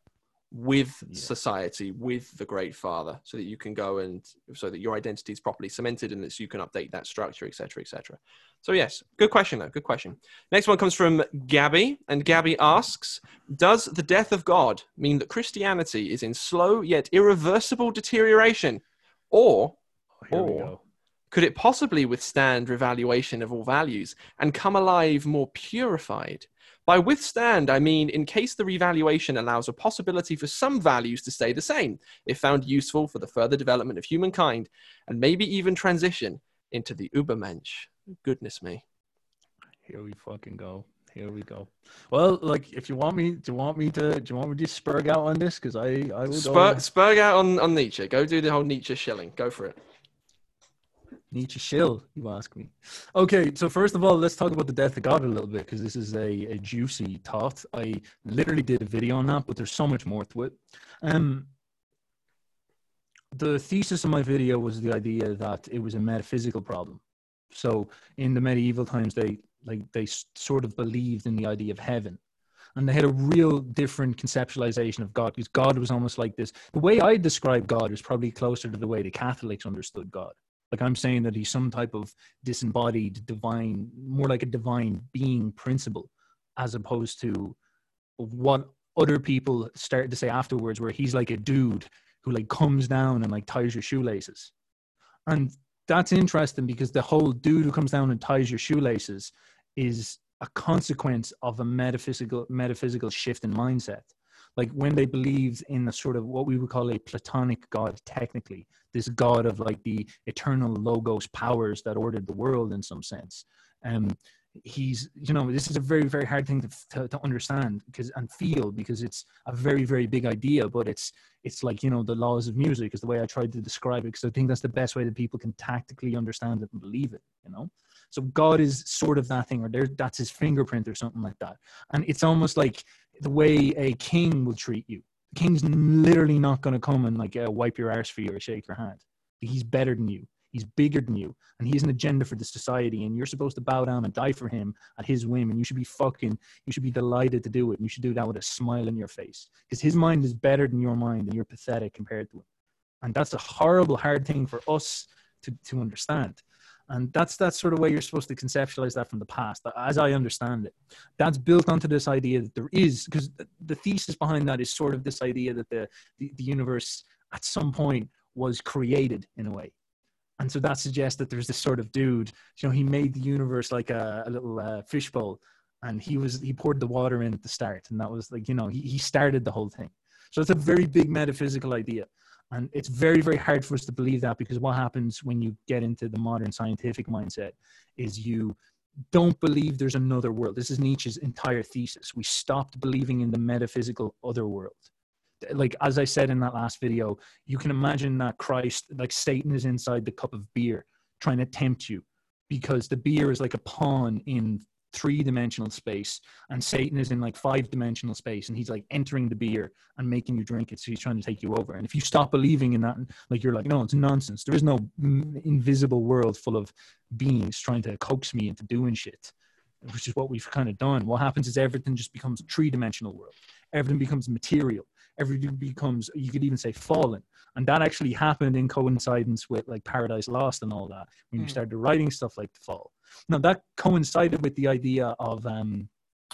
with society, with the Great Father, so that you can go and so that your identity is properly cemented and that so you can update that structure, etc., etc. So yes, good question though, good question. Next one comes from Gabby, and Gabby asks, does the death of God mean that Christianity is in slow yet irreversible deterioration, or could it possibly withstand revaluation of all values and come alive more purified? By withstand, I mean in case the revaluation allows a possibility for some values to stay the same, if found useful for the further development of humankind, and maybe even transition into the Ubermensch. Goodness me. Here we fucking go. Here we go. Well, like, if you want me, do you want me to spurg out on this? Because I will spurg out on Nietzsche. Go do the whole Nietzsche shilling. Go for it. Nietzsche shill, you ask me. Okay, so first of all, let's talk about the death of God a little bit, because this is a juicy thought. I literally did a video on that, but there's so much more to it. The thesis of my video was the idea that it was a metaphysical problem. So in the medieval times, they sort of believed in the idea of heaven. And they had a real different conceptualization of God, because God was almost like this. The way I describe God is probably closer to the way the Catholics understood God. Like, I'm saying that he's some type of disembodied divine, more like a divine being principle, as opposed to what other people started to say afterwards, where he's like a dude who like comes down and like ties your shoelaces. And that's interesting, because the whole dude who comes down and ties your shoelaces is a consequence of a metaphysical shift in mindset. Like, when they believed in a sort of what we would call a Platonic God, technically, this God of like the eternal logos powers that ordered the world in some sense. He's, you know, this is a very, very hard thing to understand because it's a very, very big idea, but it's like, you know, the laws of music is the way I tried to describe it, because I think that's the best way that people can tactically understand it and believe it, you know? So God is sort of that thing, or there, that's his fingerprint or something like that. And it's almost like the way a king will treat you. The king's literally not going to come and like wipe your arse for you or shake your hand. He's better than you. He's bigger than you. And he has an agenda for the society. And you're supposed to bow down and die for him at his whim. And you should be delighted to do it. And you should do that with a smile on your face, because his mind is better than your mind and you're pathetic compared to him. And that's a horrible, hard thing for us to understand. And that's sort of way you're supposed to conceptualize that from the past, as I understand it. That's built onto this idea that there is, because the thesis behind that is sort of this idea that the universe at some point was created in a way. And so that suggests that there's this sort of dude, you know, he made the universe like a little fishbowl, and he poured the water in at the start. And that was like, you know, he started the whole thing. So it's a very big metaphysical idea. And it's very, very hard for us to believe that, because what happens when you get into the modern scientific mindset is you don't believe there's another world. This is Nietzsche's entire thesis. We stopped believing in the metaphysical other world. Like, as I said in that last video, you can imagine that Christ, like Satan, is inside the cup of beer trying to tempt you, because the beer is like a pawn in three-dimensional space, and Satan is in like five-dimensional space, and he's like entering the beer and making you drink it. So he's trying to take you over. And if you stop believing in that, like, you're like, no, it's nonsense. There is no invisible world full of beings trying to coax me into doing shit, which is what we've kind of done. What happens is everything just becomes a three-dimensional world. Everything becomes material. Everything becomes, you could even say, fallen. And that actually happened in coincidence with like Paradise Lost and all that, when you started writing stuff like The Fall. Now, that coincided with the idea of,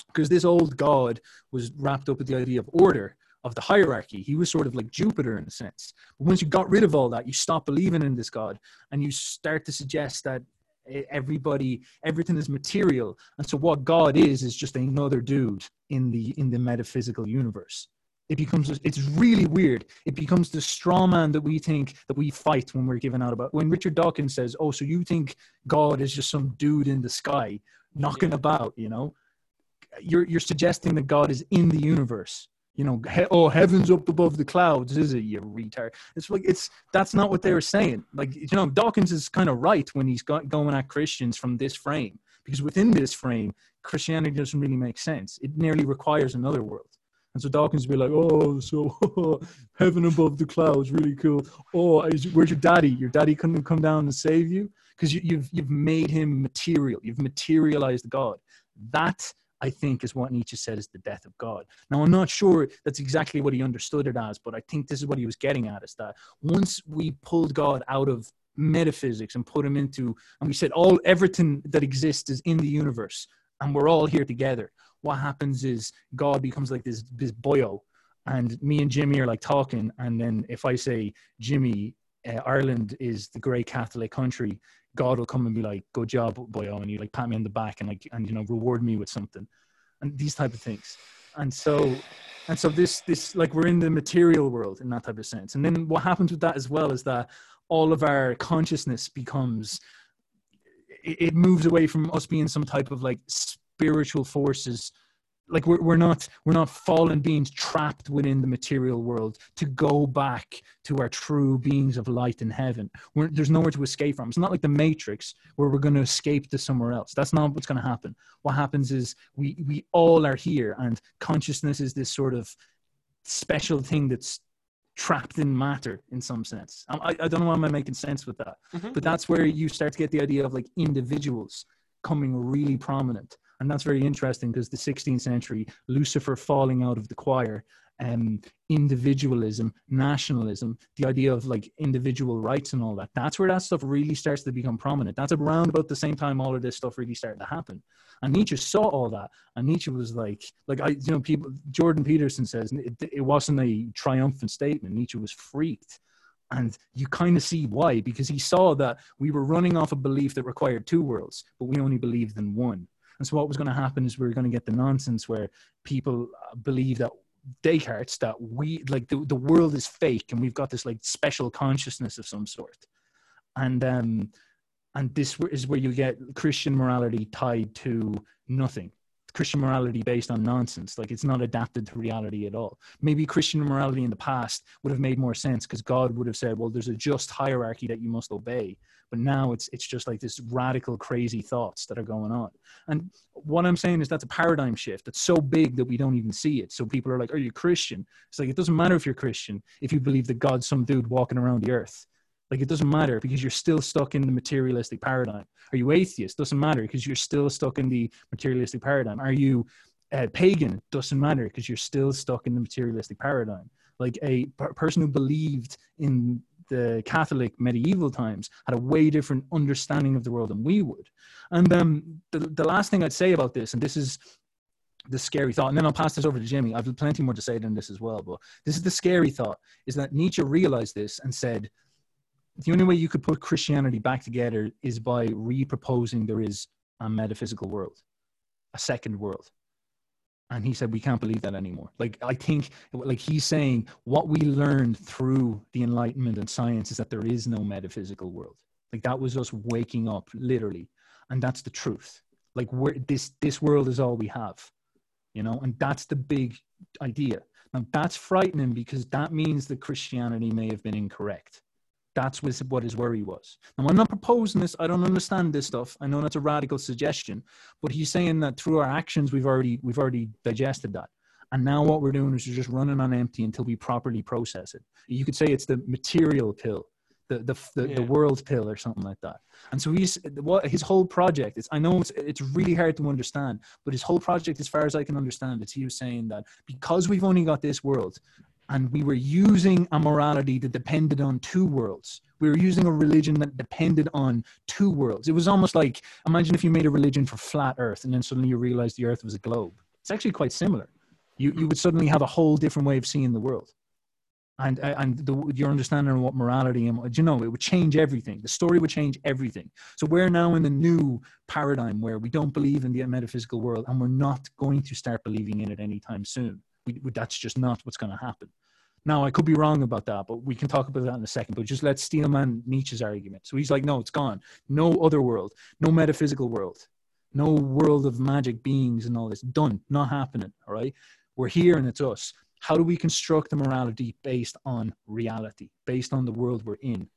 because this old God was wrapped up with the idea of order, of the hierarchy. He was sort of like Jupiter in a sense. But once you got rid of all that, you stop believing in this God, and you start to suggest that everything is material. And so what God is just another dude in the metaphysical universe. It's really weird. It becomes the straw man that we think that we fight when we're giving out about, when Richard Dawkins says, oh, so you think God is just some dude in the sky knocking about, you know, you're suggesting that God is in the universe. you know, oh, heaven's up above the clouds, is it, you retard? It's like, it's, that's not what they were saying. Like, you know, Dawkins is kind of right when he's going at Christians from this frame, because within this frame, Christianity doesn't really make sense. It nearly requires another world. And so Dawkins would be like, oh, so heaven above the clouds, really cool. Oh, where's your daddy? Your daddy couldn't come down and save you? Because you've made him material. You've materialized God. That, I think, is what Nietzsche said is the death of God. Now, I'm not sure that's exactly what he understood it as, but I think this is what he was getting at, is that once we pulled God out of metaphysics and put him into, and we said everything that exists is in the universe, and we're all here together, what happens is God becomes like this boyo, and me and Jimmy are like talking. And then if I say, Jimmy, Ireland is the great Catholic country, God will come and be like, good job, boyo. And you like pat me on the back and like, and, you know, reward me with something, and these type of things. And so this, like, we're in the material world in that type of sense. And then what happens with that as well is that all of our consciousness becomes, it moves away from us being some type of like spiritual forces. Like we're not fallen beings trapped within the material world to go back to our true beings of light in heaven. There's nowhere to escape from. It's not like the Matrix where we're going to escape to somewhere else. That's not what's going to happen. What happens is we all are here, and consciousness is this sort of special thing that's trapped in matter in some sense. I don't know why I'm making sense with that, but that's where you start to get the idea of like individuals coming really prominent. And that's very interesting, because the 16th century, Lucifer falling out of the choir, individualism, nationalism, the idea of like individual rights and all that, that's where that stuff really starts to become prominent. That's around about the same time all of this stuff really started to happen. And Nietzsche saw all that. And Nietzsche was like, I, you know, people, Jordan Peterson says, it wasn't a triumphant statement. Nietzsche was freaked. And you kind of see why, because he saw that we were running off a belief that required two worlds, but we only believed in one. And so what was going to happen is we were going to get the nonsense where people believe that Descartes, that we, like, the world is fake and we've got this like special consciousness of some sort. And this is where you get Christian morality tied to nothing. Christian morality based on nonsense. Like, it's not adapted to reality at all. Maybe Christian morality in the past would have made more sense, because God would have said, well, there's a just hierarchy that you must obey. But now it's just like this radical, crazy thoughts that are going on. And what I'm saying is that's a paradigm shift that's so big that we don't even see it. So people are like, are you Christian? It's like, it doesn't matter if you're Christian if you believe that God's some dude walking around the earth. Like, it doesn't matter, because you're still stuck in the materialistic paradigm. Are you atheist? Doesn't matter, because you're still stuck in the materialistic paradigm. Are you pagan? Doesn't matter, because you're still stuck in the materialistic paradigm. Like, a person who believed in the Catholic medieval times had a way different understanding of the world than we would. And the last thing I'd say about this, and this is the scary thought, and then I'll pass this over to Jimmy. I've plenty more to say than this as well, but this is the scary thought, is that Nietzsche realized this and said, the only way you could put Christianity back together is by re-proposing there is a metaphysical world, a second world. And he said, we can't believe that anymore. Like, I think, like, he's saying what we learned through the Enlightenment and science is that there is no metaphysical world. Like, that was us waking up, literally. And that's the truth. Like, this world is all we have, you know, and that's the big idea. Now, that's frightening, because that means that Christianity may have been incorrect. That's what his worry was. Now, I'm not proposing this. I don't understand this stuff. I know that's a radical suggestion, but he's saying that through our actions, we've already digested that. And now what we're doing is we're just running on empty until we properly process it. You could say it's the material pill, the world pill or something like that. And so his whole project is, I know it's really hard to understand, but his whole project, as far as I can understand, it's he was saying that because we've only got this world, and we were using a morality that depended on two worlds. We were using a religion that depended on two worlds. It was almost like, imagine if you made a religion for flat earth and then suddenly you realized the earth was a globe. It's actually quite similar. You would suddenly have a whole different way of seeing the world. And your understanding of what morality and, you know, it would change everything. The story would change everything. So we're now in the new paradigm where we don't believe in the metaphysical world, and we're not going to start believing in it anytime soon. That's just not what's going to happen. Now, I could be wrong about that, but we can talk about that in a second. But just let's steelman Nietzsche's argument. So he's like, no, it's gone. No other world. No metaphysical world. No world of magic beings and all this. Done. Not happening. All right? We're here and it's us. How do we construct a morality based on reality, based on the world we're in?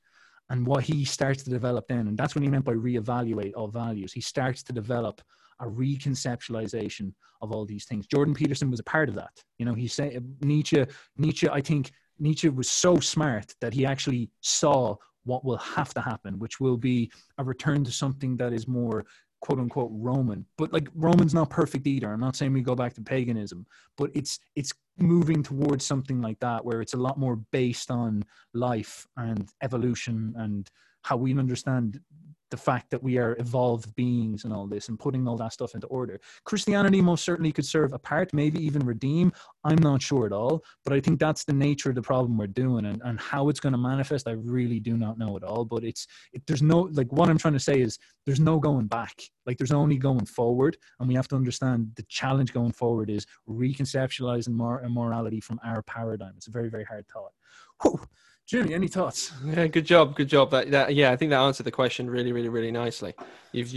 And what he starts to develop then, and that's what he meant by reevaluate all values. He starts to develop a reconceptualization of all these things. Jordan Peterson was a part of that. You know, he said Nietzsche, I think Nietzsche was so smart that he actually saw what will have to happen, which will be a return to something that is more quote unquote Roman. But like, Roman's not perfect either. I'm not saying we go back to paganism, but it's moving towards something like that, where it's a lot more based on life and evolution and how we understand the fact that we are evolved beings and all this, and putting all that stuff into order. Christianity most certainly could serve a part, maybe even redeem. I'm not sure at all, but I think that's the nature of the problem we're doing, and how it's going to manifest, I really do not know at all. But there's no, like, what I'm trying to say is there's no going back. Like, there's only going forward, and we have to understand the challenge going forward is reconceptualizing morality from our paradigm. It's a very, very hard thought. Whew. Jimmy, any thoughts? Yeah, good job, good job. Yeah, I think that answered the question really, really, really nicely. You've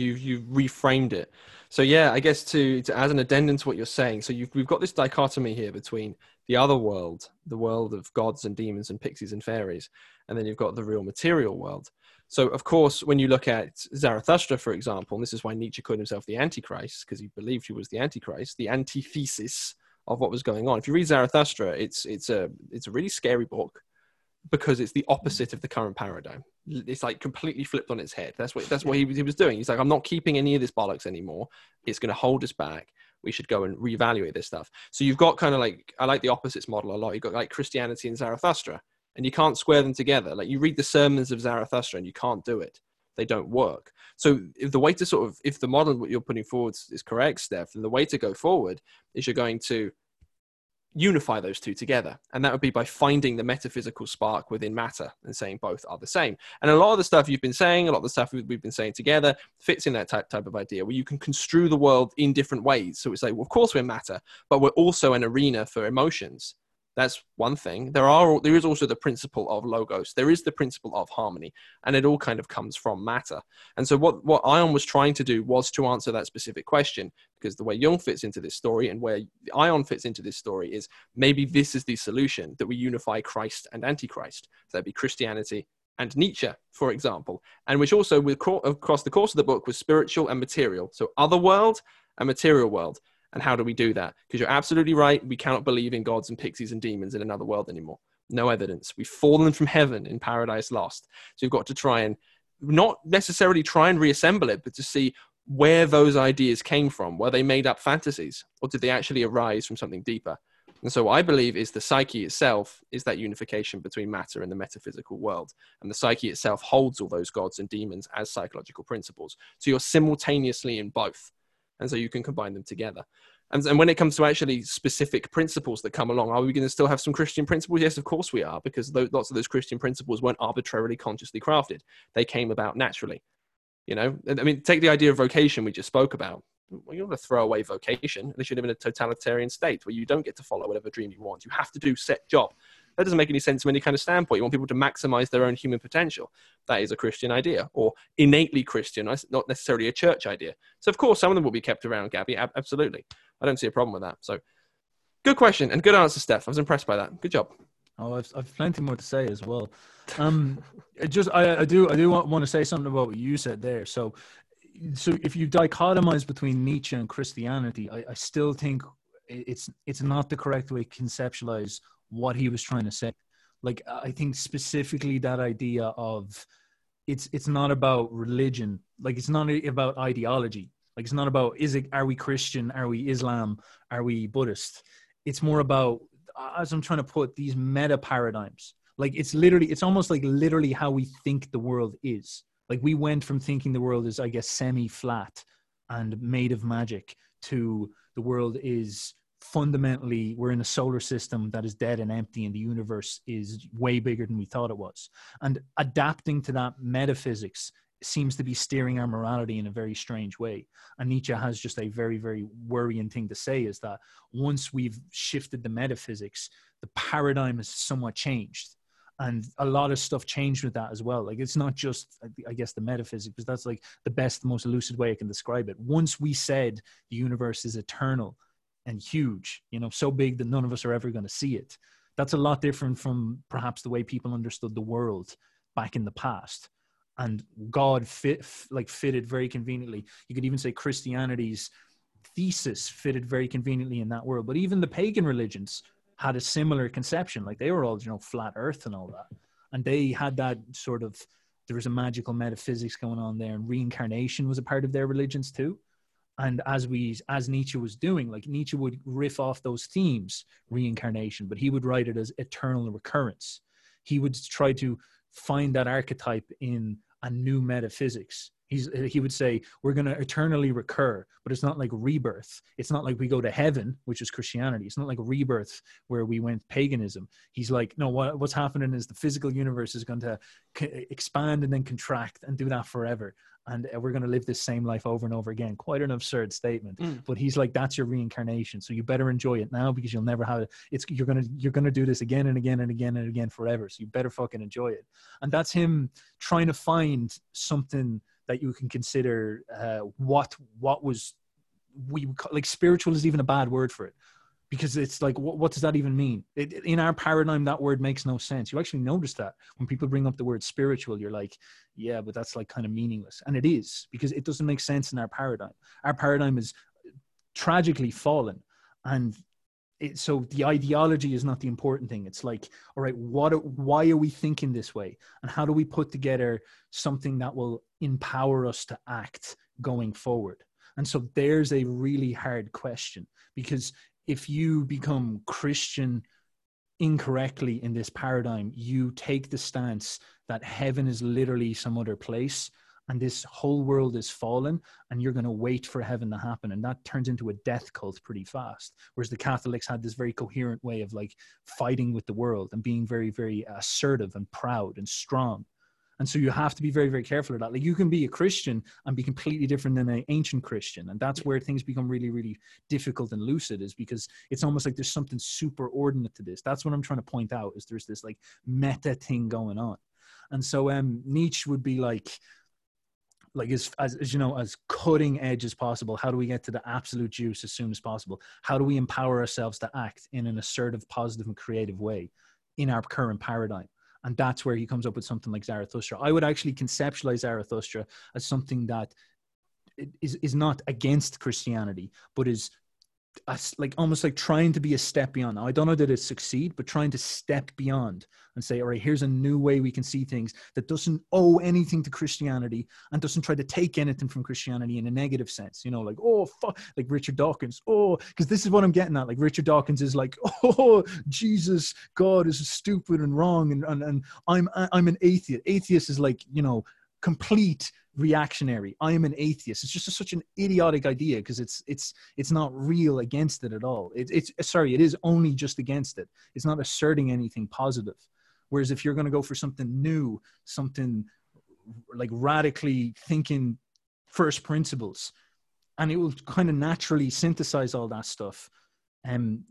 reframed it. So yeah, I guess to as an addendum to what you're saying, so we've got this dichotomy here between the other world, the world of gods and demons and pixies and fairies, and then you've got the real material world. So of course, when you look at Zarathustra, for example, and this is why Nietzsche called himself the Antichrist, because he believed he was the Antichrist, the antithesis of what was going on. If you read Zarathustra, it's a really scary book, because it's the opposite of the current paradigm. It's like completely flipped on its head. That's what he was doing. He's like, I'm not keeping any of this bollocks anymore. It's going to hold us back. We should go and reevaluate this stuff. So you've got kind of like, I like the opposites model a lot. You've got like Christianity and Zarathustra, and you can't square them together. Like, you read the sermons of Zarathustra and you can't do it. They don't work. So if the way to sort of, if the model what you're putting forward is correct, Steph, then the way to go forward is you're going to unify those two together, and that would be by finding the metaphysical spark within matter and saying both are the same. And a lot of the stuff you've been saying, a lot of the stuff we've been saying together fits in that type of idea, where you can construe the world in different ways. So it's like, well, of course we're matter, but we're also an arena for emotions. That's one thing. There is also the principle of logos. There is the principle of harmony, and it all kind of comes from matter. And so what Aion was trying to do was to answer that specific question, because the way Jung fits into this story and where Aion fits into this story is maybe this is the solution, that we unify Christ and Antichrist. So that'd be Christianity and Nietzsche, for example, and which also across the course of the book was spiritual and material. So other world and material world. And how do we do that? Because you're absolutely right. We cannot believe in gods and pixies and demons in another world anymore. No evidence. We've fallen from heaven in Paradise Lost. So you've got to try and not necessarily try and reassemble it, but to see where those ideas came from. Were they made up fantasies, or did they actually arise from something deeper? And so what I believe is the psyche itself is that unification between matter and the metaphysical world. And the psyche itself holds all those gods and demons as psychological principles. So you're simultaneously in both. And so you can combine them together. And when it comes to actually specific principles that come along, are we going to still have some Christian principles? Yes, of course we are, because lots of those Christian principles weren't arbitrarily consciously crafted. They came about naturally. You know, I mean, take the idea of vocation we just spoke about. Well, you don't want to throw away vocation. They should live in a totalitarian state where you don't get to follow whatever dream you want. You have to do set job. That doesn't make any sense from any kind of standpoint. You want people to maximize their own human potential. That is a Christian idea, or innately Christian, not necessarily a church idea. So of course, some of them will be kept around, Gabby. Absolutely. I don't see a problem with that. So good question and good answer, Steph. I was impressed by that. Good job. Oh, I've plenty more to say as well. I do want to say something about what you said there. So if you dichotomize between Nietzsche and Christianity, I still think it's not the correct way to conceptualize what he was trying to say. Like, I think specifically that idea of it's not about religion. Like, it's not about ideology. Like, it's not about are we Christian? Are we Islam? Are we Buddhist? It's more about, as I'm trying to put, these meta paradigms. Like, it's almost like literally how we think the world is. Like, we went from thinking the world is, I guess, semi-flat and made of magic to the world is fundamentally, we're in a solar system that is dead and empty, and the universe is way bigger than we thought it was. And adapting to that metaphysics seems to be steering our morality in a very strange way. And Nietzsche has just a very, very worrying thing to say, is that once we've shifted the metaphysics, the paradigm has somewhat changed. And a lot of stuff changed with that as well. Like, it's not just, I guess, the metaphysics, because that's like the best, most lucid way I can describe it. Once we said the universe is eternal, and huge, you know, so big that none of us are ever going to see it. That's a lot different from perhaps the way people understood the world back in the past. And God fitted very conveniently. You could even say Christianity's thesis fitted very conveniently in that world. But even the pagan religions had a similar conception. Like they were all, you know, flat earth and all that. And they had that sort of, there was a magical metaphysics going on there, and reincarnation was a part of their religions too. And as Nietzsche was doing, like Nietzsche would riff off those themes, reincarnation, but he would write it as eternal recurrence. He would try to find that archetype in a new metaphysics. He would say, we're going to eternally recur, but it's not like rebirth. It's not like we go to heaven, which is Christianity. It's not like rebirth where we went paganism. He's like, no, what's happening is the physical universe is going to expand and then contract and do that forever. And we're going to live this same life over and over again. Quite an absurd statement, but he's like, that's your reincarnation. So you better enjoy it now because you'll never have it. You're going to do this again and again and again and again forever. So you better fucking enjoy it. And that's him trying to find something that you can consider what spiritual is even a bad word for it. Because it's like, what does that even mean? In our paradigm, that word makes no sense. You actually notice that when people bring up the word spiritual, you're like, yeah, but that's like kind of meaningless. And it is, because it doesn't make sense in our paradigm. Our paradigm is tragically fallen. And so the ideology is not the important thing. It's like, all right, why are we thinking this way? And how do we put together something that will empower us to act going forward? And so there's a really hard question, because if you become Christian incorrectly in this paradigm, you take the stance that heaven is literally some other place and this whole world is fallen and you're going to wait for heaven to happen. And that turns into a death cult pretty fast. Whereas the Catholics had this very coherent way of like fighting with the world and being very, very assertive and proud and strong. And so you have to be very, very careful of that. Like you can be a Christian and be completely different than an ancient Christian. And that's where things become really, really difficult and lucid, is because it's almost like there's something superordinate to this. That's what I'm trying to point out, is there's this like meta thing going on. And so Nietzsche would be like as cutting edge as possible. How do we get to the absolute juice as soon as possible? How do we empower ourselves to act in an assertive, positive and creative way in our current paradigm? And that's where he comes up with something like Zarathustra. I would actually conceptualize Zarathustra as something that is not against Christianity, but is like almost like trying to be a step beyond. Now, I don't know that it succeed, but trying to step beyond and say, all right, here's a new way we can see things that doesn't owe anything to Christianity and doesn't try to take anything from Christianity in a negative sense. You know, like, oh, fuck, like Richard Dawkins. Oh, because this is what I'm getting at. Like Richard Dawkins is like, oh, Jesus, God is stupid and wrong. And I'm an atheist. Atheist is like, you know, complete reactionary. I am an atheist. It's just such an idiotic idea, because it's not real against it at all. It is only just against it. It's not asserting anything positive. Whereas if you're going to go for something new, something like radically thinking first principles, and it will kind of naturally synthesize all that stuff.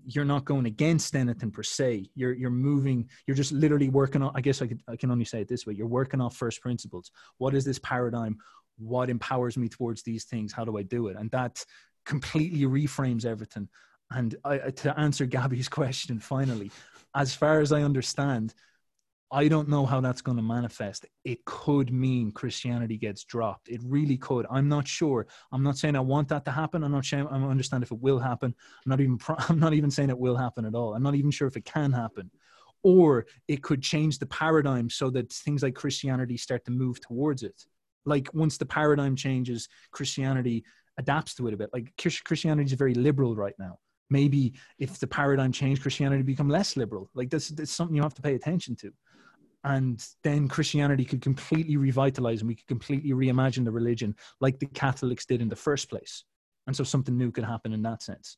You're not going against anything per se. You're moving. You're just literally working on. I guess I can only say it this way. You're working off first principles. What is this paradigm? What empowers me towards these things? How do I do it? And that completely reframes everything. And to answer Gabby's question, finally, as far as I understand, I don't know how that's going to manifest. It could mean Christianity gets dropped. It really could. I'm not sure. I'm not saying I want that to happen. I'm not saying I understand if it will happen. I'm not even saying it will happen at all. I'm not even sure if it can happen. Or it could change the paradigm so that things like Christianity start to move towards it. Like once the paradigm changes, Christianity adapts to it a bit. Like Christianity is very liberal right now. Maybe if the paradigm changed, Christianity become less liberal. Like that's something you have to pay attention to. And then Christianity could completely revitalize, and we could completely reimagine the religion like the Catholics did in the first place. And so something new could happen in that sense.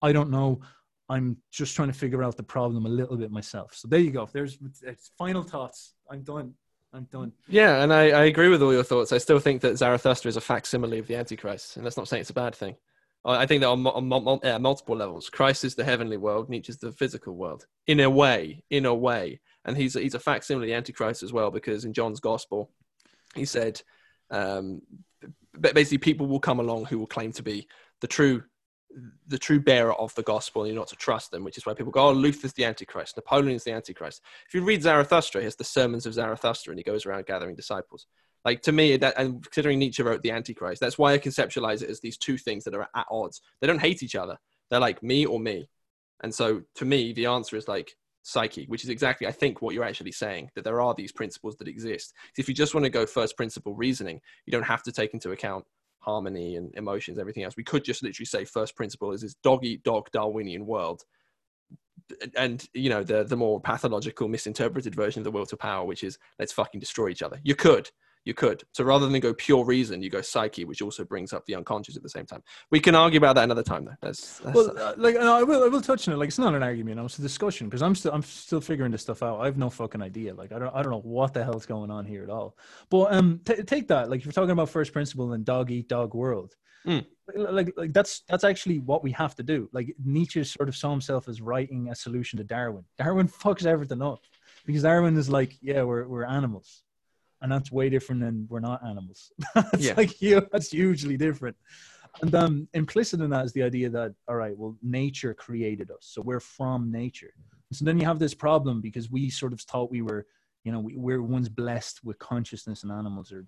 I don't know. I'm just trying to figure out the problem a little bit myself. So there you go. There's final thoughts. I'm done. Yeah, and I agree with all your thoughts. I still think that Zarathustra is a facsimile of the Antichrist. And that's not saying it's a bad thing. I think that on multiple levels, Christ is the heavenly world, Nietzsche is the physical world, in a way. And he's a facsimile of the Antichrist as well, because in John's Gospel, he said, basically people will come along who will claim to be the true the true bearer of the gospel, and you're not to trust them, which is why people go, oh, Luther's the Antichrist, Napoleon's the Antichrist. If you read Zarathustra, he has the sermons of Zarathustra, and he goes around gathering disciples. Like, to me, that, and considering Nietzsche wrote The Antichrist, that's why I conceptualize it as these two things that are at odds. They don't hate each other. They're like me or me. And so to me, the answer is like psyche, which is exactly, I think, what you're actually saying, that there are these principles that exist. So if you just want to go first principle reasoning, you don't have to take into account harmony and emotions, everything else. We could just literally say first principle is this dog eat dog Darwinian world. And, you know, the more pathological, misinterpreted version of the will to power, which is let's fucking destroy each other. You could. So rather than go pure reason, you go psyche, which also brings up the unconscious at the same time. We can argue about that another time, though. I will touch on it. Like, it's not an argument; it's a discussion, because I'm still figuring this stuff out. I have no fucking idea. Like, I don't know what the hell's going on here at all. But take that. Like, if you're talking about first principle and dog eat dog world, like that's actually what we have to do. Like, Nietzsche sort of saw himself as writing a solution to Darwin. Darwin fucks everything up, because Darwin is like, yeah, we're animals. And that's way different than we're not animals. That's hugely different. And implicit in that is the idea that, all right, well, nature created us. So we're from nature. And so then you have this problem, because we sort of thought we were, you know, we're one's blessed with consciousness, and animals are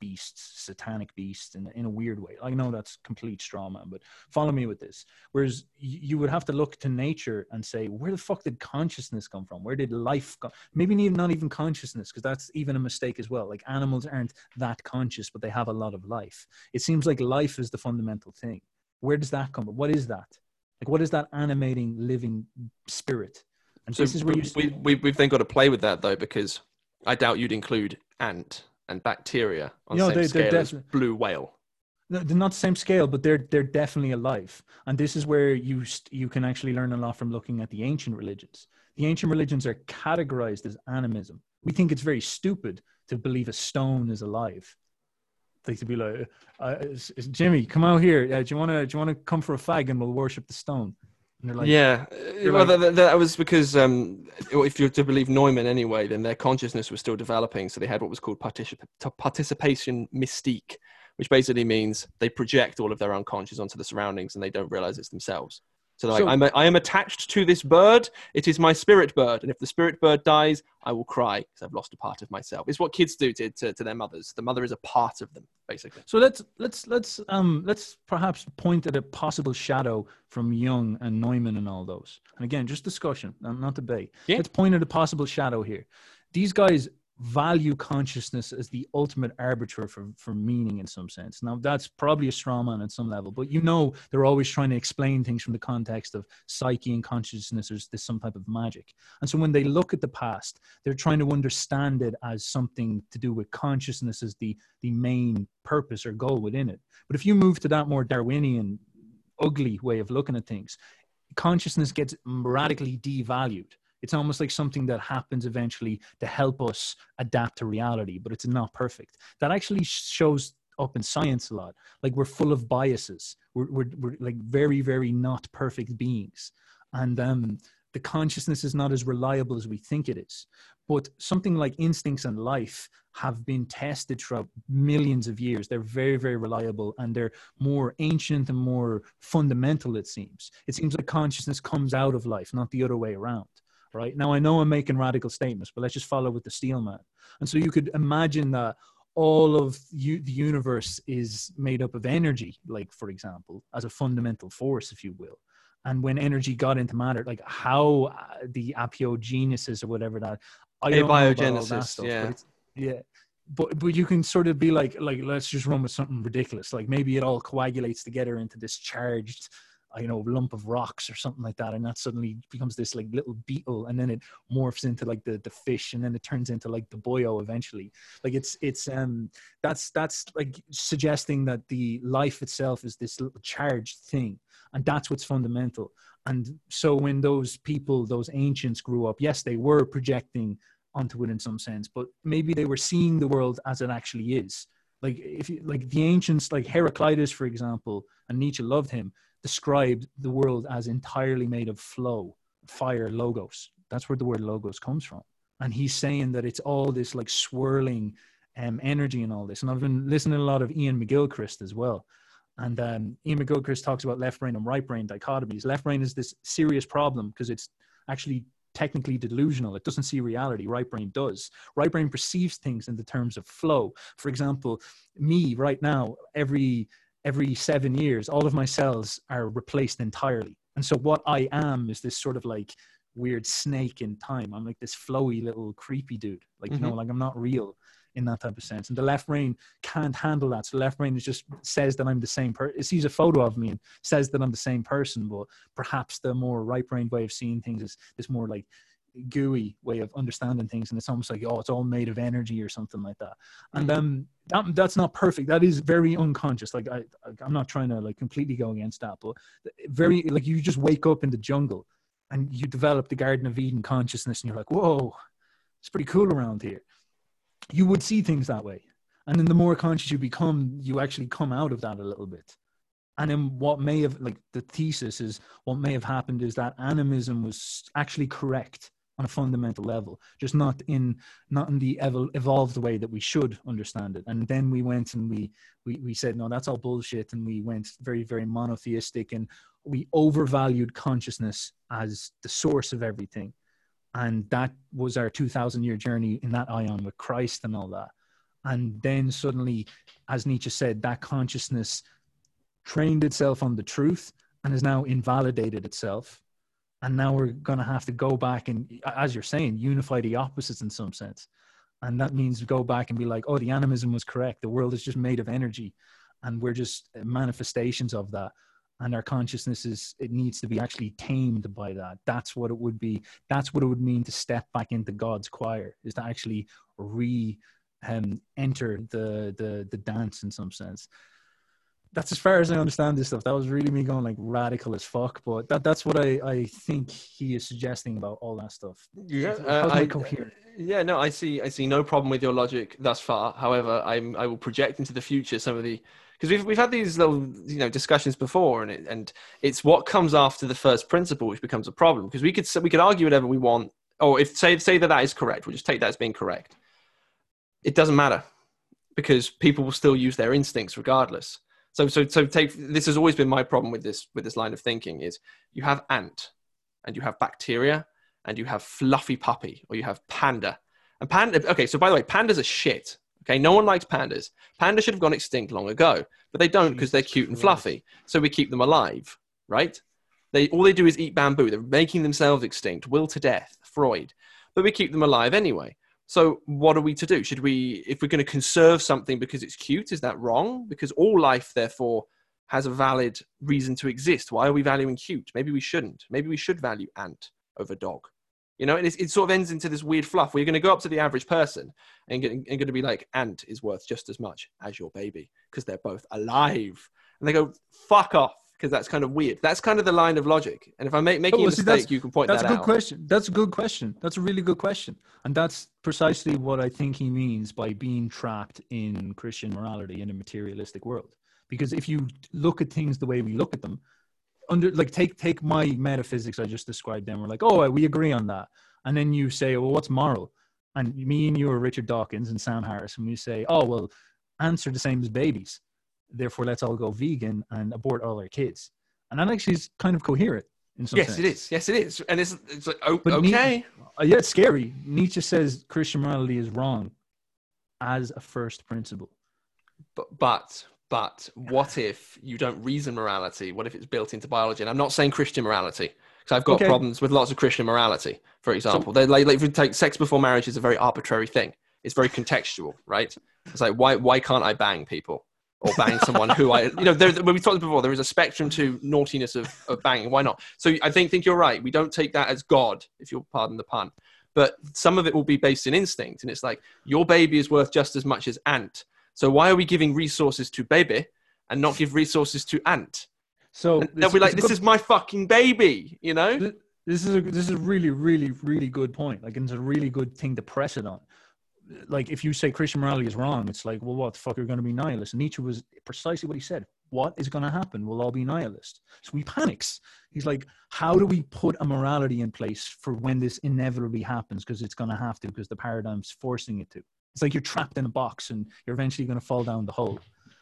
beasts, satanic beasts in a weird way. I know that's complete straw man, but follow me with this. Whereas you would have to look to nature and say, where the fuck did consciousness come from? Where did life come? Maybe not even consciousness, because that's even a mistake as well. Like, animals aren't that conscious, but they have a lot of life. It seems like life is the fundamental thing. Where does that come from? What is that? Like, what is that animating living spirit? And so this is where we've then got to play with that, though, because I doubt you'd include ant and bacteria on the same scale as blue whale. They're not the same scale, but they're definitely alive. And this is where you can actually learn a lot from looking at the ancient religions. The ancient religions are categorized as animism. We think it's very stupid to believe a stone is alive. They could be like, Jimmy, come out here. Do you want to come for a fag and we'll worship the stone? And they're like, yeah, well, that was because if you're to believe Neumann anyway, then their consciousness was still developing. So they had what was called participation mystique, which basically means they project all of their unconscious onto the surroundings and they don't realize it's themselves. So they're like, I am attached to this bird. It is my spirit bird. And if the spirit bird dies, I will cry because I've lost a part of myself. It's what kids do to their mothers. The mother is a part of them, basically. So let's perhaps point at a possible shadow from Jung and Neumann and all those. And again, just discussion, not debate. Yeah. Let's point at a possible shadow here. These guys value consciousness as the ultimate arbiter for meaning in some sense. Now, that's probably a straw man at some level, but you know, they're always trying to explain things from the context of psyche and consciousness. There's some type of magic. And so when they look at the past, they're trying to understand it as something to do with consciousness as the main purpose or goal within it. But if you move to that more Darwinian, ugly way of looking at things, consciousness gets radically devalued. It's almost like something that happens eventually to help us adapt to reality, but it's not perfect. That actually shows up in science a lot. Like, we're full of biases. We're like very, very not perfect beings. And the consciousness is not as reliable as we think it is. But something like instincts and life have been tested throughout millions of years. They're very, very reliable, and they're more ancient and more fundamental, it seems. It seems like consciousness comes out of life, not the other way around. Right now, I know I'm making radical statements, but let's just follow with the steel man. And so you could imagine that all of the universe is made up of energy, like, for example, as a fundamental force, if you will. And when energy got into matter, like how the abiogenesis or whatever that, I don't know about all that stuff, yeah. But you can sort of be like, let's just run with something ridiculous. Like, maybe it all coagulates together into this charged, you know, lump of rocks or something like that, and that suddenly becomes this like little beetle, and then it morphs into like the fish, and then it turns into like the boyo eventually. Like, it's that's like suggesting that the life itself is this little charged thing, and that's what's fundamental. And so when those people, those ancients, grew up, yes, they were projecting onto it in some sense, but maybe they were seeing the world as it actually is. Like, if you, like the ancients, like Heraclitus, for example, and Nietzsche loved him, described the world as entirely made of flow, fire, logos. That's where the word logos comes from. And he's saying that it's all this like swirling energy and all this. And I've been listening to a lot of Ian McGilchrist as well. And Ian McGilchrist talks about left brain and right brain dichotomies. Left brain is this serious problem because it's actually technically delusional. It doesn't see reality. Right brain does. Right brain perceives things in the terms of flow. For example, me right now, every 7 years, all of my cells are replaced entirely. And so what I am is this sort of like weird snake in time. I'm like this flowy little creepy dude. Like, you know, like I'm not real in that type of sense. And the left brain can't handle that. So the left brain is just says that I'm the same person. It sees a photo of me and says that I'm the same person. But perhaps the more right brain way of seeing things is this more like gooey way of understanding things. And it's almost like, oh, it's all made of energy or something like that. And that's not perfect. That is very unconscious. Like I'm not trying to like completely go against that, but very like you just wake up in the jungle and you develop the Garden of Eden consciousness and you're like, whoa, it's pretty cool around here. You would see things that way. And then the more conscious you become, you actually come out of that a little bit. And then what may have, like the thesis is what may have happened is that animism was actually correct on a fundamental level, just not in the evolved way that we should understand it. And then we went and we said, no, that's all bullshit. And we went very, very monotheistic and we overvalued consciousness as the source of everything. And that was our 2,000-year journey in that Aion with Christ and all that. And then suddenly, as Nietzsche said, that consciousness trained itself on the truth and has now invalidated itself. And now we're going to have to go back and, as you're saying, unify the opposites in some sense. And that means go back and be like, oh, the animism was correct. The world is just made of energy. And we're just manifestations of that. And our consciousness it needs to be actually tamed by that. That's what it would be. That's what it would mean to step back into God's choir, is to actually enter the dance in some sense. That's as far as I understand this stuff. That was really me going like radical as fuck, but that's what I think he is suggesting about all that stuff. Yeah, I see no problem with your logic thus far. However, I will project into the future some of the, because we've had these little, you know, discussions before, and it's what comes after the first principle which becomes a problem, because we could argue whatever we want, or if say that is correct, we'll just take that as being correct. It doesn't matter because people will still use their instincts regardless. So take, this has always been my problem with this line of thinking, is you have ant and you have bacteria and you have fluffy puppy, or you have panda. And panda, okay, so by the way, pandas are shit. Okay, no one likes pandas. Pandas should have gone extinct long ago, but they don't because they're cute and fluffy. So we keep them alive, right? All they do is eat bamboo. They're making themselves extinct, will to death, Freud. But we keep them alive anyway. So what are we to do? Should we, if we're going to conserve something because it's cute, is that wrong? Because all life, therefore, has a valid reason to exist. Why are we valuing cute? Maybe we shouldn't. Maybe we should value ant over dog. You know, and it sort of ends into this weird fluff where you're going to go up to the average person and going to be like, ant is worth just as much as your baby because they're both alive. And they go, fuck off, because that's kind of weird. That's kind of the line of logic. And if I'm making a mistake, you can point that out. That's a good question. That's a really good question. And that's precisely what I think he means by being trapped in Christian morality in a materialistic world. Because if you look at things the way we look at them, take my metaphysics I just described them. We're like, oh, we agree on that. And then you say, well, what's moral? And me and you are Richard Dawkins and Sam Harris. And we say, oh, well, ants are the same as babies. Therefore, let's all go vegan and abort all our kids. And that actually is kind of coherent in some sense. Yes, it is. Yes, it is. And it's like, oh, okay. Yeah, it's scary. Nietzsche says Christian morality is wrong as a first principle. But what if you don't reason morality? What if it's built into biology? And I'm not saying Christian morality, because I've got problems with lots of Christian morality, for example. So, like if you take sex before marriage is a very arbitrary thing. It's very contextual, right? It's like, why can't I bang people? Or bang someone who when we talked before, there is a spectrum to naughtiness of banging. Why not? So I think you're right. We don't take that as God, if you'll pardon the pun. But some of it will be based in instinct. And it's like, your baby is worth just as much as ant. So why are we giving resources to baby and not give resources to ant? So they'll be like, this is my fucking baby, you know? This is a really, really, really good point. Like, it's a really good thing to press it on. Like, if you say Christian morality is wrong, it's like, well, what the fuck, are going to be nihilists? And Nietzsche was precisely what he said. What is going to happen? We'll all be nihilists. So he panics. He's like, how do we put a morality in place for when this inevitably happens? Because it's going to have to, because the paradigm's forcing it to. It's like you're trapped in a box and you're eventually going to fall down the hole.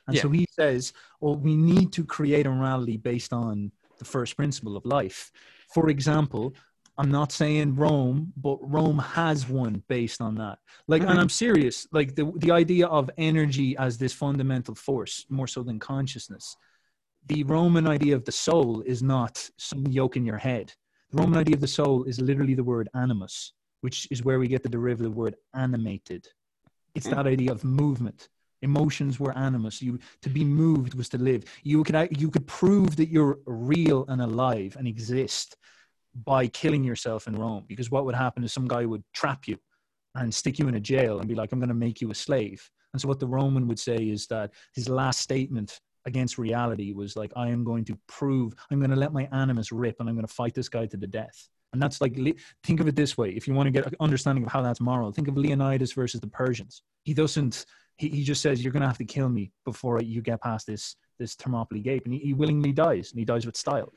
And so he says, well, we need to create a morality based on the first principle of life. For example, I'm not saying Rome, but Rome has one based on that. Like, and I'm serious, like the idea of energy as this fundamental force, more so than consciousness. The Roman idea of the soul is not some yoke in your head. The Roman idea of the soul is literally the word animus, which is where we get the derivative word animated. It's that idea of movement. Emotions were animus. You, to be moved was to live. You could prove that you're real and alive and exist by killing yourself in Rome, because what would happen is some guy would trap you and stick you in a jail and be like, I'm going to make you a slave. And so what the Roman would say is that his last statement against reality was like, I am going to prove, I'm going to let my animus rip and I'm going to fight this guy to the death. And that's like, think of it this way. If you want to get an understanding of how that's moral, think of Leonidas versus the Persians. He just says, you're going to have to kill me before you get past this Thermopylae gate. And he willingly dies, and he dies with style.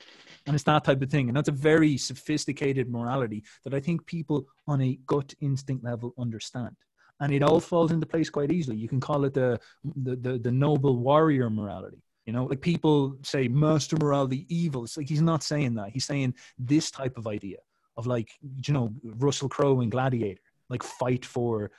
And it's that type of thing. And that's a very sophisticated morality that I think people on a gut instinct level understand. And it all falls into place quite easily. You can call it the noble warrior morality. You know, like people say master morality evil. It's like, he's not saying that. He's saying this type of idea of like, you know, Russell Crowe in Gladiator, like fight for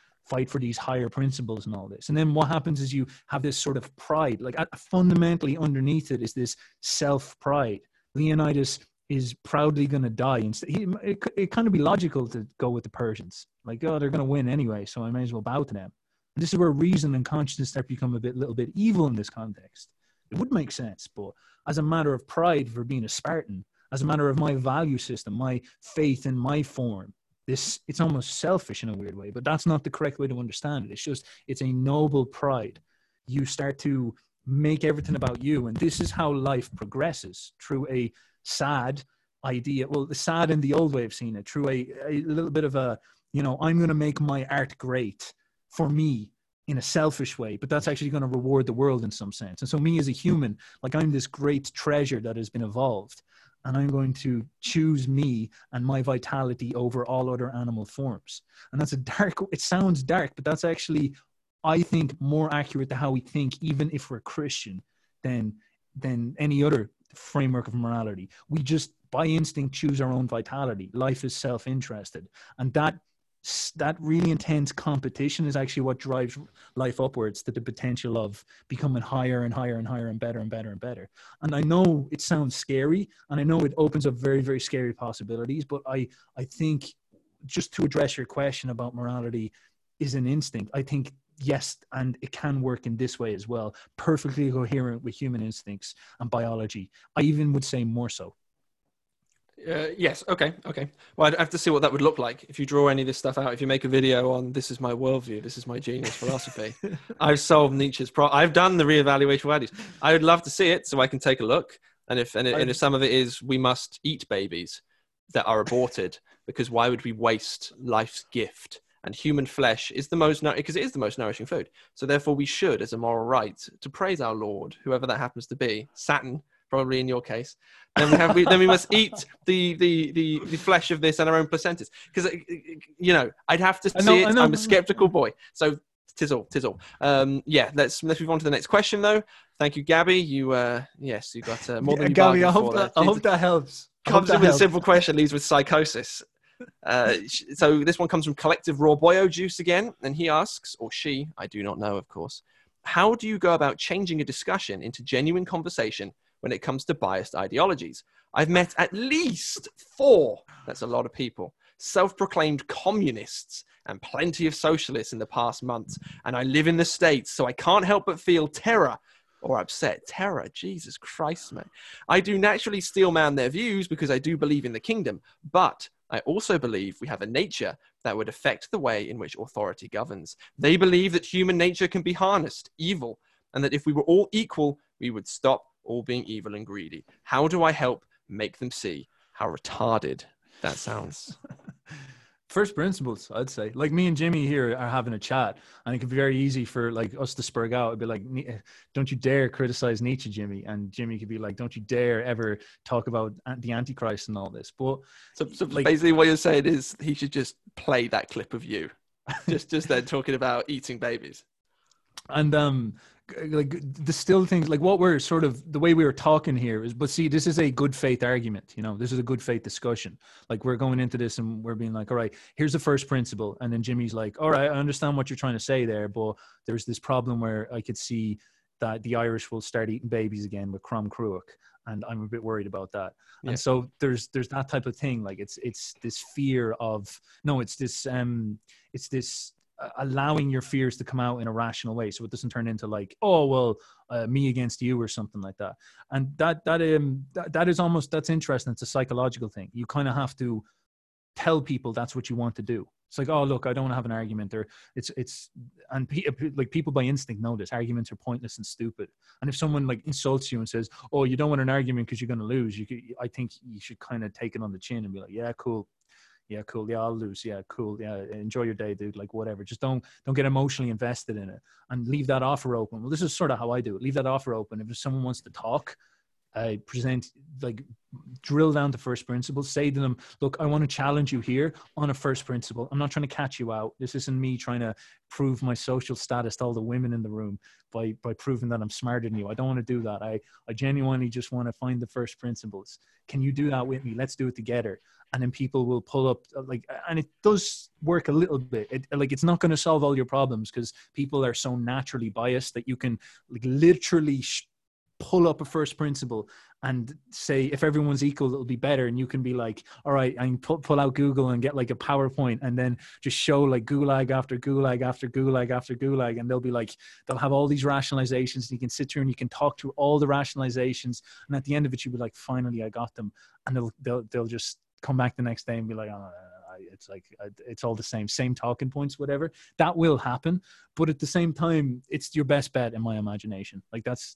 these higher principles and all this. And then what happens is you have this sort of pride, like fundamentally underneath it is this self-pride. Leonidas is proudly going to die. It kind of be logical to go with the Persians. Like, oh, they're going to win anyway, so I may as well bow to them. And this is where reason and consciousness have become a little bit evil in this context. It would make sense, but as a matter of pride for being a Spartan, as a matter of my value system, my faith in my form, it's almost selfish in a weird way, but that's not the correct way to understand it. It's just, it's a noble pride. You start to make everything about you. And this is how life progresses through a sad idea. Well, the sad in the old way of seeing it, through a little bit of a, you know, I'm going to make my art great for me in a selfish way, but that's actually going to reward the world in some sense. And so me as a human, like I'm this great treasure that has been evolved. And I'm going to choose me and my vitality over all other animal forms. And that's it sounds dark, but that's actually, I think, more accurate to how we think, even if we're Christian, than any other framework of morality. We just, by instinct, choose our own vitality. Life is self-interested. And that really intense competition is actually what drives life upwards to the potential of becoming higher and higher and higher and better and better and better. And I know it sounds scary, and I know it opens up very, very scary possibilities, but I think, just to address your question about morality is an instinct, I think, yes, and it can work in this way as well, perfectly coherent with human instincts and biology. I even would say more so. Yes. Okay. Well, I'd have to see what that would look like. If you draw any of this stuff out, if you make a video on this is my worldview, this is my genius philosophy, I've solved Nietzsche's I've done the reevaluation of ideas. I would love to see it so I can take a look. And if some of it is, we must eat babies that are aborted because why would we waste life's gift? And human flesh is the most, because it is the most nourishing food. So therefore we should, as a moral right, to praise our Lord, whoever that happens to be, Saturn, probably in your case, then we must eat the flesh of this and our own placentas. Because, you know, I'd have to see it. I'm a skeptical boy. So tis all. Let's move on to the next question though. Thank you, Gabby. Yes, you got more than you Gabby, I hope that, I hope that helps. Comes in with a simple question, leaves with psychosis. So this one comes from Collective Raw Boyo Juice again. And he asks, or she, I do not know, of course, how do you go about changing a discussion into genuine conversation when it comes to biased ideologies? I've met at least 4, that's a lot of people, self-proclaimed communists and plenty of socialists in the past months. And I live in the States, so I can't help but feel terror or upset. Terror, Jesus Christ, man. I do naturally steel man their views because I do believe in the kingdom, but I also believe we have a nature that would affect the way in which authority governs. They believe that human nature can be harnessed, evil, and that if we were all equal, we would stop all being evil and greedy. How do I help make them see how retarded that sounds? First principles, I'd say. Like, me and Jimmy here are having a chat, and it could be very easy for like us to spurg out. It'd be like, don't you dare criticize Nietzsche, Jimmy. And Jimmy could be like, don't you dare ever talk about the Antichrist and all this. But so like, basically what you're saying is he should just play that clip of you. just then talking about eating babies. And like distill things, like what we're sort of, the way we were talking here is, but see, this is a good faith argument, you know, this is a good faith discussion. Like we're going into this and we're being like, all right, here's the first principle. And then Jimmy's like, all right, I understand what you're trying to say there, but there's this problem where I could see that the Irish will start eating babies again with crumb cruach. And I'm a bit worried about that. Yeah. And so there's that type of thing. Like it's this fear of, no, it's this, allowing your fears to come out in a rational way, so it doesn't turn into like, oh well, me against you or something like that. And that is almost, that's interesting. It's a psychological thing. You kind of have to tell people that's what you want to do. It's like, oh look, I don't want to have an argument, or it's and like people by instinct know this. Arguments are pointless and stupid. And if someone like insults you and says, oh, you don't want an argument because you're going to lose, I think you should kind of take it on the chin and be like, yeah, cool. Yeah, cool. Yeah, I'll lose. Yeah, cool. Yeah, enjoy your day, dude. Like whatever. Just don't get emotionally invested in it, and leave that offer open. Well, this is sort of how I do it. Leave that offer open. If someone wants to talk, I present, like drill down to first principles. Say to them, look, I want to challenge you here on a first principle. I'm not trying to catch you out. This isn't me trying to prove my social status to all the women in the room by proving that I'm smarter than you. I don't want to do that. I genuinely just want to find the first principles. Can you do that with me? Let's do it together. And then people will pull up, like, and it does work a little bit. Like, it's not going to solve all your problems, because people are so naturally biased that you can like literally pull up a first principle and say, if everyone's equal, it'll be better. And you can be like, all right, and pull out Google and get like a PowerPoint, and then just show like gulag after gulag after gulag after gulag. And they'll be like, they'll have all these rationalizations, and you can sit here and you can talk through all the rationalizations. And at the end of it, you'll be like, finally, I got them. And they'll just come back the next day and be like, oh, it's like, it's all the same talking points, whatever. That will happen. But at the same time, it's your best bet in my imagination. Like that's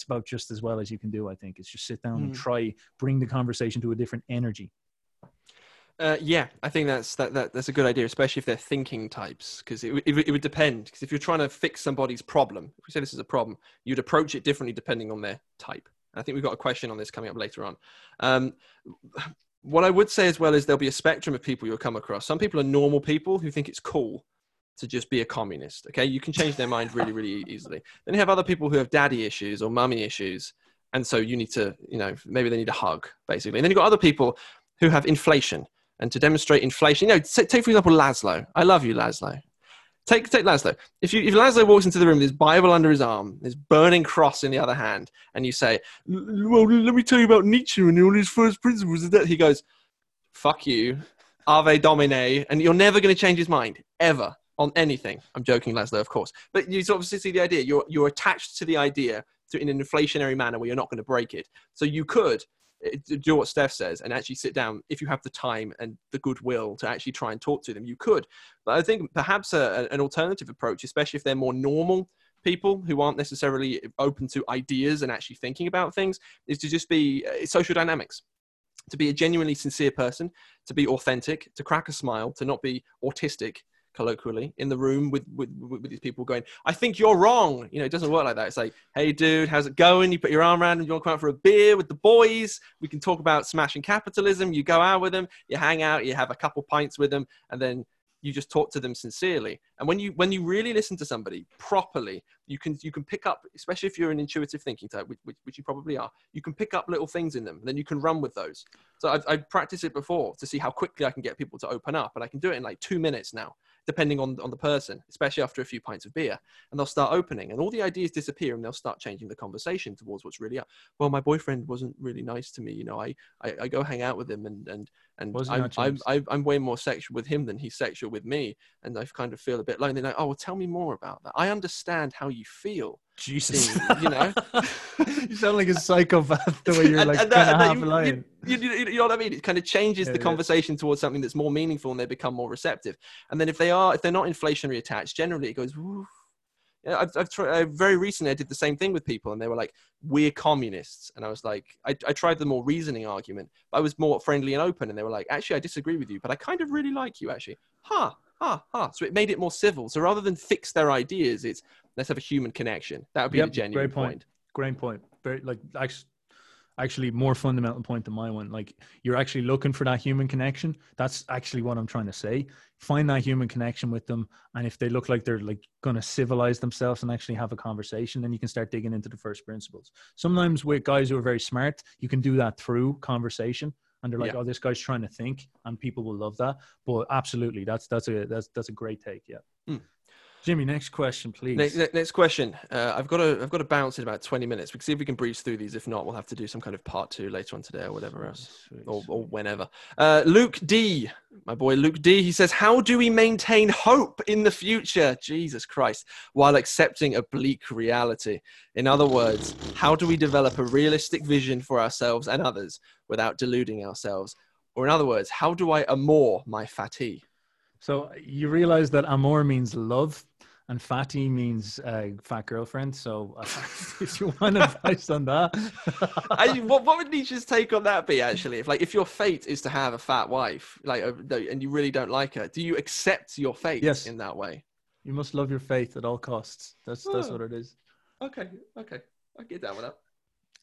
about just as well as you can do, I think. It's just sit down and try, bring the conversation to a different energy. Yeah, I think that's a good idea, especially if they're thinking types, because it would depend. Because if you're trying to fix somebody's problem, if we say this is a problem, you'd approach it differently depending on their type. I think we've got a question on this coming up later on. What I would say as well is there'll be a spectrum of people you'll come across. Some people are normal people who think it's cool to just be a communist. Okay. You can change their mind really, really easily. Then you have other people who have daddy issues or mummy issues. And so you need to, you know, maybe they need a hug basically. And then you've got other people who have inflation, and to demonstrate inflation, you know, take for example, Laszlo. I love you, Laszlo. Take Laszlo. If Laszlo walks into the room with his Bible under his arm, his burning cross in the other hand, and you say, well, let me tell you about Nietzsche and all his first principles, he goes, fuck you, Ave Domine, and you're never going to change his mind, ever, on anything. I'm joking, Laszlo, of course. But you obviously see the idea. You're attached to the idea in an inflationary manner where you're not going to break it. So you could do what Steph says and actually sit down, if you have the time and the goodwill to actually try and talk to them, you could. But I think perhaps an alternative approach, especially if they're more normal people who aren't necessarily open to ideas and actually thinking about things, is to just be social dynamics, to be a genuinely sincere person, to be authentic, to crack a smile, to not be autistic, colloquially, in the room with these people going, I think you're wrong. You know, it doesn't work like that. It's like, hey dude, how's it going? You put your arm around him, you want to come out for a beer with the boys? We can talk about smashing capitalism. You go out with them, you hang out, you have a couple pints with them, and then you just talk to them sincerely. And when you really listen to somebody properly, you can pick up, especially if you're an intuitive thinking type, which you probably are, you can pick up little things in them, and then you can run with those. So I've practiced it before to see how quickly I can get people to open up, and I can do it in like 2 minutes now, depending on the person, especially after a few pints of beer, and they'll start opening and all the ideas disappear and they'll start changing the conversation towards what's really up. Well, my boyfriend wasn't really nice to me. You know, I go hang out with him and I'm way more sexual with him than he's sexual with me. And I kind of feel a bit lonely. They're like, oh, well, tell me more about that. I understand how you feel. Jesus. You know, you sound like a psychopath the way you're like half a lion. You know what I mean? It kind of changes the conversation towards something that's more meaningful, and they become more receptive. And then if they're not inflationary attached, generally it goes, woof. Yeah, I've tried, very recently I did the same thing with people, and they were like, we're communists. And I was like, I tried the more reasoning argument. I was more friendly and open. And they were like, actually, I disagree with you, but I kind of really like you actually. So it made it more civil. So rather than fix their ideas, it's let's have a human connection. That would be the genuine point. Great point. Very, like, actually, actually more fundamental point than my one. Like, you're actually looking for that human connection. That's actually what I'm trying to say. Find that human connection with them. And if they look like they're like going to civilize themselves and actually have a conversation, then you can start digging into the first principles. Sometimes with guys who are very smart, you can do that through conversation. And they're like, oh, this guy's trying to think, and people will love that. But absolutely, that's a great take. Yeah. Jimmy, next question, please. Next question. I've got to bounce in about 20 minutes. We can see if we can breeze through these. If not, we'll have to do some kind of part two later on today or whatever else, or whenever. Luke D, my boy Luke D, he says, how do we maintain hope in the future, Jesus Christ, while accepting a bleak reality? In other words, how do we develop a realistic vision for ourselves and others without deluding ourselves? Or in other words, how do I amour my fati? So you realize that amour means love. And fatty means fat girlfriend. So if you want advice on that. What would Nietzsche's take on that be, actually? If your fate is to have a fat wife, and you really don't like her, do you accept your fate in that way? You must love your fate at all costs. That's what it is. Okay. I'll get that one up.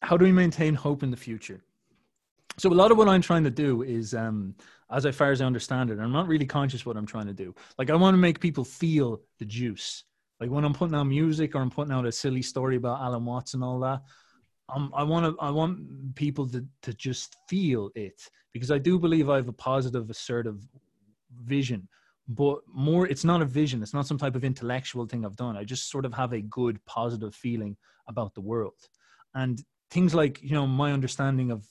How do we maintain hope in the future? So a lot of what I'm trying to do is, as far as I understand it, I'm not really conscious what I'm trying to do. I want to make people feel the juice. When I'm putting out music or I'm putting out a silly story about Alan Watts and all that, I want people to just feel it, because I do believe I have a positive, assertive vision. But more, it's not a vision. It's not some type of intellectual thing I've done. I just sort of have a good, positive feeling about the world. And things like, my understanding of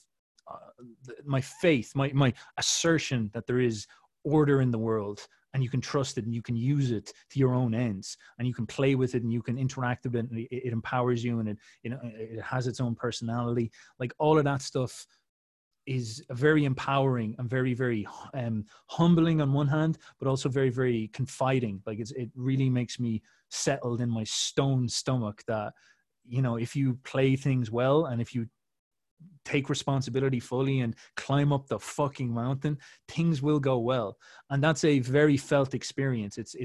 my faith, my assertion that there is order in the world, and you can trust it and you can use it to your own ends, and you can play with it and you can interact with it, and it empowers you, and it has its own personality. All of that stuff is very empowering and very, very humbling on one hand, but also very, very confiding. It really makes me settled in my stone stomach that, if you play things well and if you take responsibility fully and climb up the fucking mountain, things will go well. And that's a very felt experience. It's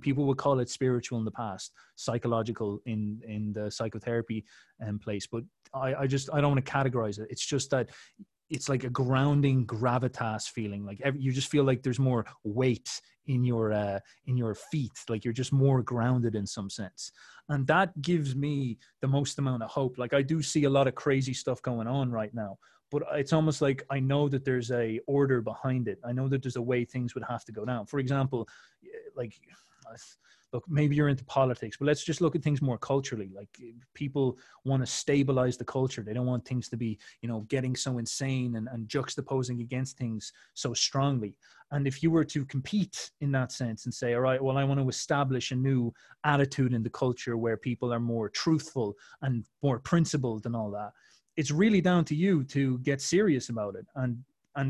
people would call it spiritual in the past, psychological in the psychotherapy place. But I don't want to categorize it. It's just that it's like a grounding gravitas feeling. You just feel like there's more weight in your feet. You're just more grounded in some sense. And that gives me the most amount of hope. I do see a lot of crazy stuff going on right now, but it's almost like I know that there's a order behind it. I know that there's a way things would have to go down. For example, look, maybe you're into politics, but let's just look at things more culturally. People want to stabilize the culture. They don't want things to be, getting so insane and juxtaposing against things so strongly. And if you were to compete in that sense and say, all right, well, I want to establish a new attitude in the culture where people are more truthful and more principled and all that, it's really down to you to get serious about it. And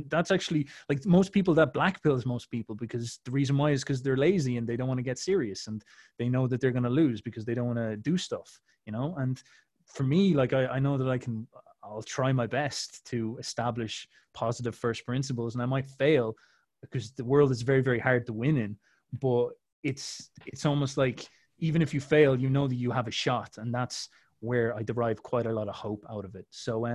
that's actually most people that black pills most people, because the reason why is because they're lazy and they don't want to get serious, and they know that they're going to lose because they don't want to do stuff, And for me, I know that I'll try my best to establish positive first principles, and I might fail because the world is very, very hard to win in. But it's almost like even if you fail, that you have a shot, and that's where I derive quite a lot of hope out of it. So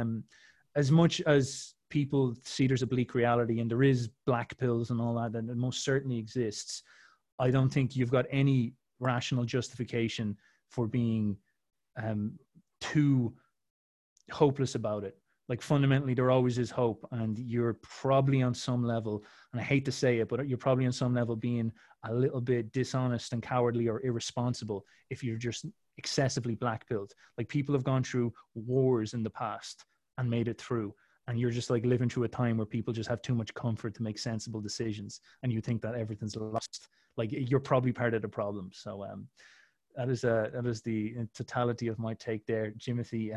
as much as people see there's a bleak reality and there is black pills and all that, and it most certainly exists, I don't think you've got any rational justification for being too hopeless about it. Fundamentally, there always is hope, and you're probably on some level, and I hate to say it, but you're probably on some level being a little bit dishonest and cowardly or irresponsible if you're just excessively black-pilled. People have gone through wars in the past and made it through. And you're just living through a time where people just have too much comfort to make sensible decisions, and you think that everything's lost. You're probably part of the problem. So that is the totality of my take there, Jimothy.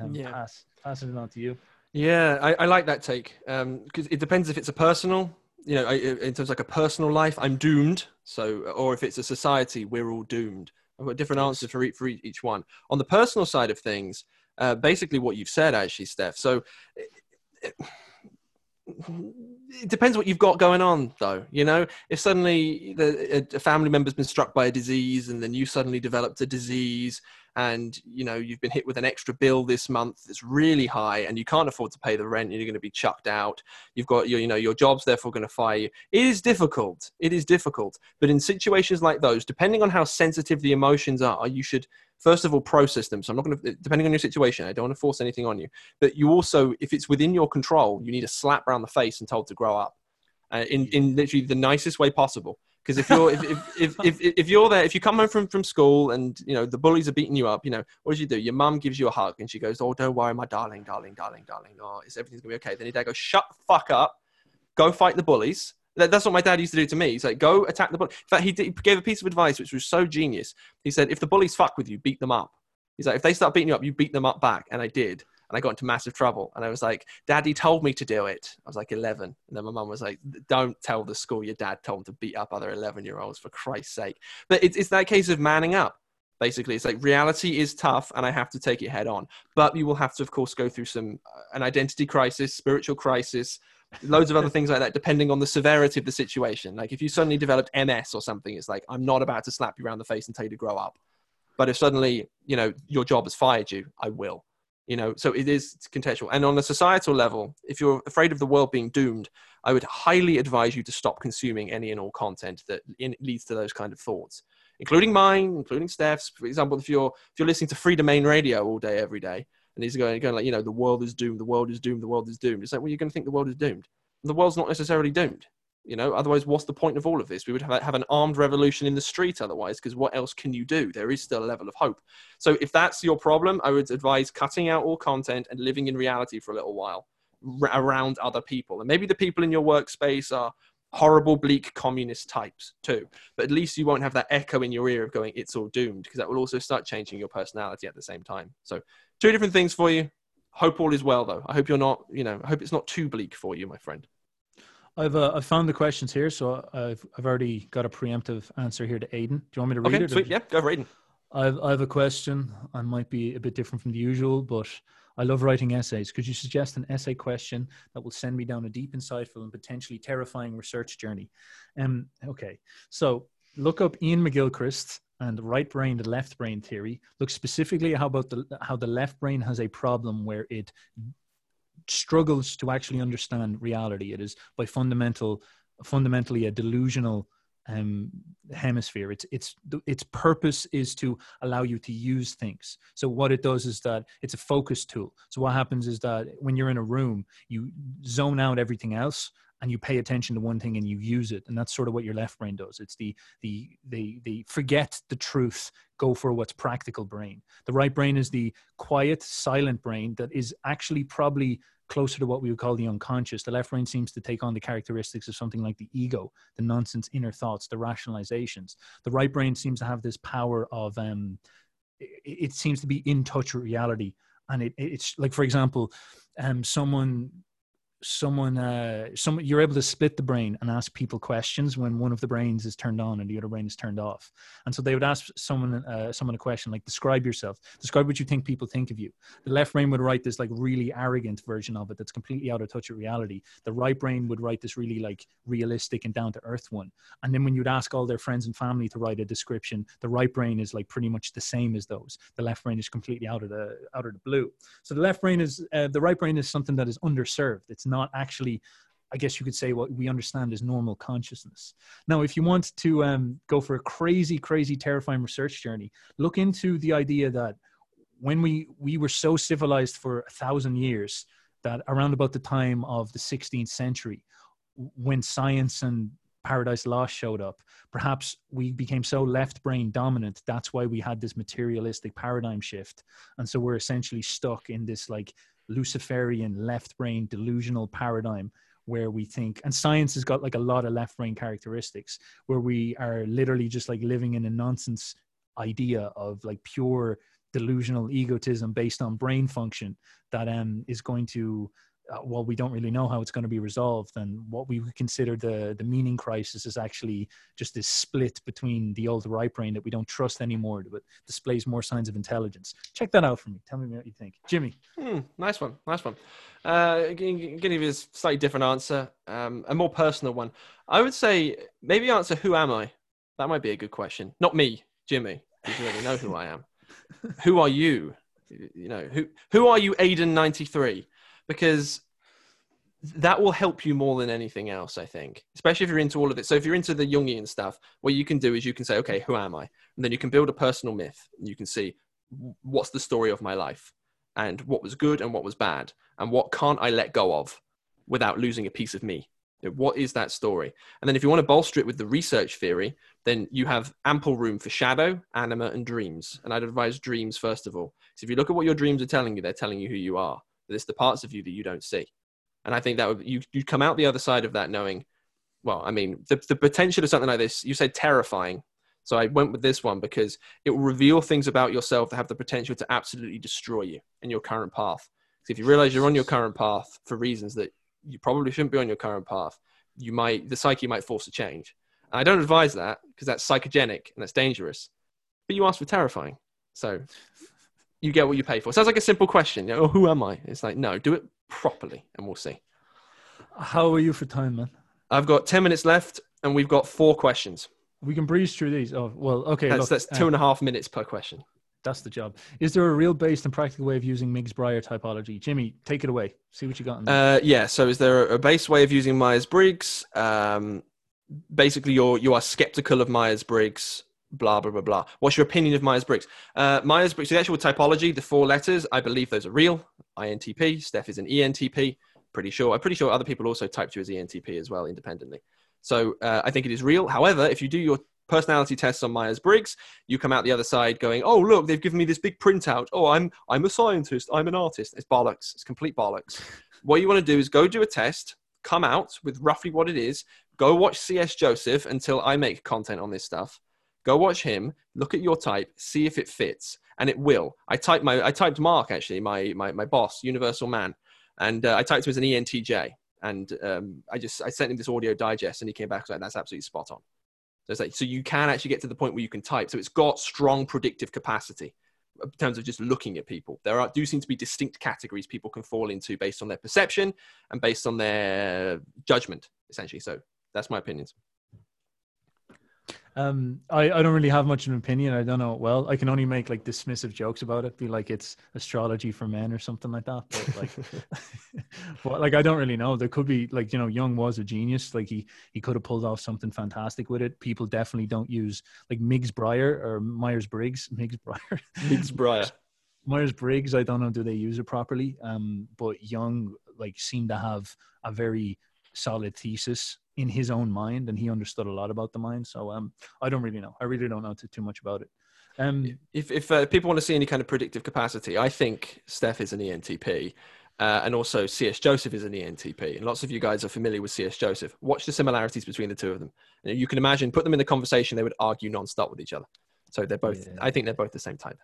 Passing it on to you. Yeah, I like that take because it depends if it's a personal, in terms of a personal life, I'm doomed. Or if it's a society, we're all doomed. I've got different answers for each one. On the personal side of things, basically what you've said, actually, Steph. So it depends what you've got going on, though. You know, if suddenly a family member's been struck by a disease, and then you suddenly developed a disease, and you know you've been hit with an extra bill this month that's really high, and you can't afford to pay the rent, and you're going to be chucked out. You've got your, you know, your job's therefore going to fire you. It is difficult. It is difficult. But in situations like those, depending on how sensitive the emotions are, you should first of all process them. So I'm not going to, depending on your situation, I don't want to force anything on you. But you also, if it's within your control, you need a slap around the face and told to grow up, in literally the nicest way possible. Because if you're if you're there, if you come home from school and you know the bullies are beating you up, you know what do? Your mum gives you a hug and she goes, "Oh, don't worry, my darling, darling, darling, darling. Oh, it's everything's gonna be okay." Then your dad goes, "Shut the fuck up, go fight the bullies." That's what my dad used to do to me. He's like, "Go attack the bullies." In fact, he gave a piece of advice which was so genius. He said, "If the bullies fuck with you, beat them up." He's like, "If they start beating you up, you beat them up back." And I did. And I got into massive trouble. And I was like, "Daddy told me to do it." I was like 11. And then my mum was like, "Don't tell the school your dad told them to beat up other 11-year-olds, for Christ's sake." But it's that case of manning up, basically. It's like reality is tough and I have to take it head on. But you will have to, of course, go through an identity crisis, spiritual crisis, loads of other things like that, depending on the severity of the situation. Like if you suddenly developed MS or something, it's like, I'm not about to slap you around the face and tell you to grow up. But if suddenly, you know, your job has fired you, I will. You know, so it is contextual. And on a societal level, if you're afraid of the world being doomed, I would highly advise you to stop consuming any and all content that leads to those kind of thoughts, including mine, including Steph's. For example, if you're listening to free domain radio all day, every day, and he's going like, you know, the world is doomed, the world is doomed, the world is doomed. It's like, well, you're going to think the world is doomed. The world's not necessarily doomed. You know, otherwise, what's the point of all of this? We would have an armed revolution in the street otherwise, because what else can you do? There is still a level of hope. So if that's your problem, I would advise cutting out all content and living in reality for a little while around other people. And maybe the people in your workspace are horrible, bleak communist types too. But at least you won't have that echo in your ear of going, it's all doomed, because that will also start changing your personality at the same time. So two different things for you. Hope all is well, though. I hope you're not, you know, I hope it's not too bleak for you, my friend. I've found the questions here, so I've already got a preemptive answer here to Aidan. Do you want me to read it? Sweet. Yeah, go for Aidan. I have a question. I might be a bit different from the usual, but I love writing essays. Could you suggest an essay question that will send me down a deep, insightful, and potentially terrifying research journey? Okay, so look up Ian McGilchrist and right brain to left brain theory. Look specifically how the left brain has a problem where it struggles to actually understand reality. It is by fundamentally a delusional hemisphere. Its purpose is to allow you to use things. So what it does is that it's a focus tool. So what happens is that when you're in a room, you zone out everything else and you pay attention to one thing and you use it. And that's sort of what your left brain does. It's the forget the truth, go for what's practical brain. The right brain is the quiet, silent brain that is actually probably closer to what we would call the unconscious. The left brain seems to take on the characteristics of something like the ego, the nonsense inner thoughts, the rationalizations. The right brain seems to have this power of, it seems to be in touch with reality. And it's like, for example, someone you're able to split the brain and ask people questions when one of the brains is turned on and the other brain is turned off. And so they would ask someone a question like, describe yourself, describe what you think people think of you. The left brain would write this like really arrogant version of it that's completely out of touch with reality. The right brain would write this really like realistic and down to earth one. And then when you'd ask all their friends and family to write a description, the right brain is like pretty much the same as those. The left brain is completely out of the blue. So the left brain is the right brain is something that is underserved. It's not actually, I guess you could say, what we understand as normal consciousness. Now, if you want to go for a crazy, crazy, terrifying research journey, look into the idea that when we were so civilized for 1,000 years, that around about the time of the 16th century, when science and Paradise Lost showed up, perhaps we became so left brain dominant. That's why we had this materialistic paradigm shift. And so we're essentially stuck in this like Luciferian left brain delusional paradigm where we think, and science has got like a lot of left brain characteristics, where we are literally just like living in a nonsense idea of like pure delusional egotism based on brain function that is going to well, we don't really know how it's going to be resolved. And what we would consider the meaning crisis is actually just this split between the old right brain that we don't trust anymore, but displays more signs of intelligence. Check that out for me. Tell me what you think. Jimmy. Nice one. Nice one. Going to give you a slightly different answer, a more personal one. I would say maybe answer, who am I? That might be a good question. Not me, Jimmy. You don't really know who I am. Who are you? You know, who are you, Aiden93? Because that will help you more than anything else, I think, especially if you're into all of it. So if you're into the Jungian stuff, what you can do is you can say, okay, who am I? And then you can build a personal myth. And you can see what's the story of my life and what was good and what was bad and what can't I let go of without losing a piece of me. What is that story? And then if you want to bolster it with the research theory, then you have ample room for shadow, anima, and dreams. And I'd advise dreams first of all. So if you look at what your dreams are telling you, they're telling you who you are. But it's the parts of you that you don't see. And I think that would, you'd come out the other side of that knowing, well, I mean, the potential of something like this, you said terrifying. So I went with this one because it will reveal things about yourself that have the potential to absolutely destroy you and your current path. So if you realize you're on your current path for reasons that you probably shouldn't be on your current path, you might, the psyche might force a change. And I don't advise that because that's psychogenic and that's dangerous, but you asked for terrifying. So you get what you pay for. Sounds like a simple question. You know, oh, who am I? It's like, no, do it properly and we'll see. How are you for time, man? I've got 10 minutes left and we've got 4 questions. We can breeze through these. Oh, well, okay. That's 2.5 minutes per question. That's the job. Is there a real based and practical way of using Meigs-Bryer typology? Jimmy, take it away. See what you got. Yeah. So is there a base way of using Myers-Briggs? Basically, you are skeptical of Myers-Briggs, blah, blah, blah, blah. What's your opinion of Myers-Briggs? Myers-Briggs, the actual typology, the 4 letters, I believe those are real. INTP, Steph is an ENTP. Pretty sure. I'm pretty sure other people also typed you as ENTP as well, independently. So I think it is real. However, if you do your personality tests on Myers-Briggs, you come out the other side going, oh, look, they've given me this big printout. Oh, I'm a scientist. I'm an artist. It's bollocks. It's complete bollocks. What you want to do is go do a test, come out with roughly what it is, go watch CS Joseph until I make content on this stuff. Go watch him, look at your type, see if it fits, and it will. I typed Mark, actually, my boss, Universal Man, and I typed him as an ENTJ. And I sent him this audio digest and he came back like, that's absolutely spot on. So it's like, so you can actually get to the point where you can type. So it's got strong predictive capacity in terms of just looking at people. There do seem to be distinct categories people can fall into based on their perception and based on their judgment, essentially. So that's my opinions. I don't really have much of an opinion. I don't know it well. I can only make like dismissive jokes about it, be like it's astrology for men or something like that. But like, but like I don't really know. There could be like, you know, Jung was a genius. Like he could have pulled off something fantastic with it. People definitely don't use like Meigs-Bryer or Myers-Briggs. Meigs-Bryer. Myers-Briggs. I don't know. Do they use it properly? But Jung like seemed to have a very solid thesis in his own mind, and he understood a lot about the mind. So I don't really know. I really don't know too much about it. If people want to see any kind of predictive capacity, I think Steph is an ENTP, and also CS Joseph is an ENTP. And lots of you guys are familiar with CS Joseph. Watch the similarities between the two of them. And you can imagine, put them in a conversation, they would argue non-stop with each other. So they're both, yeah. I think they're both the same type.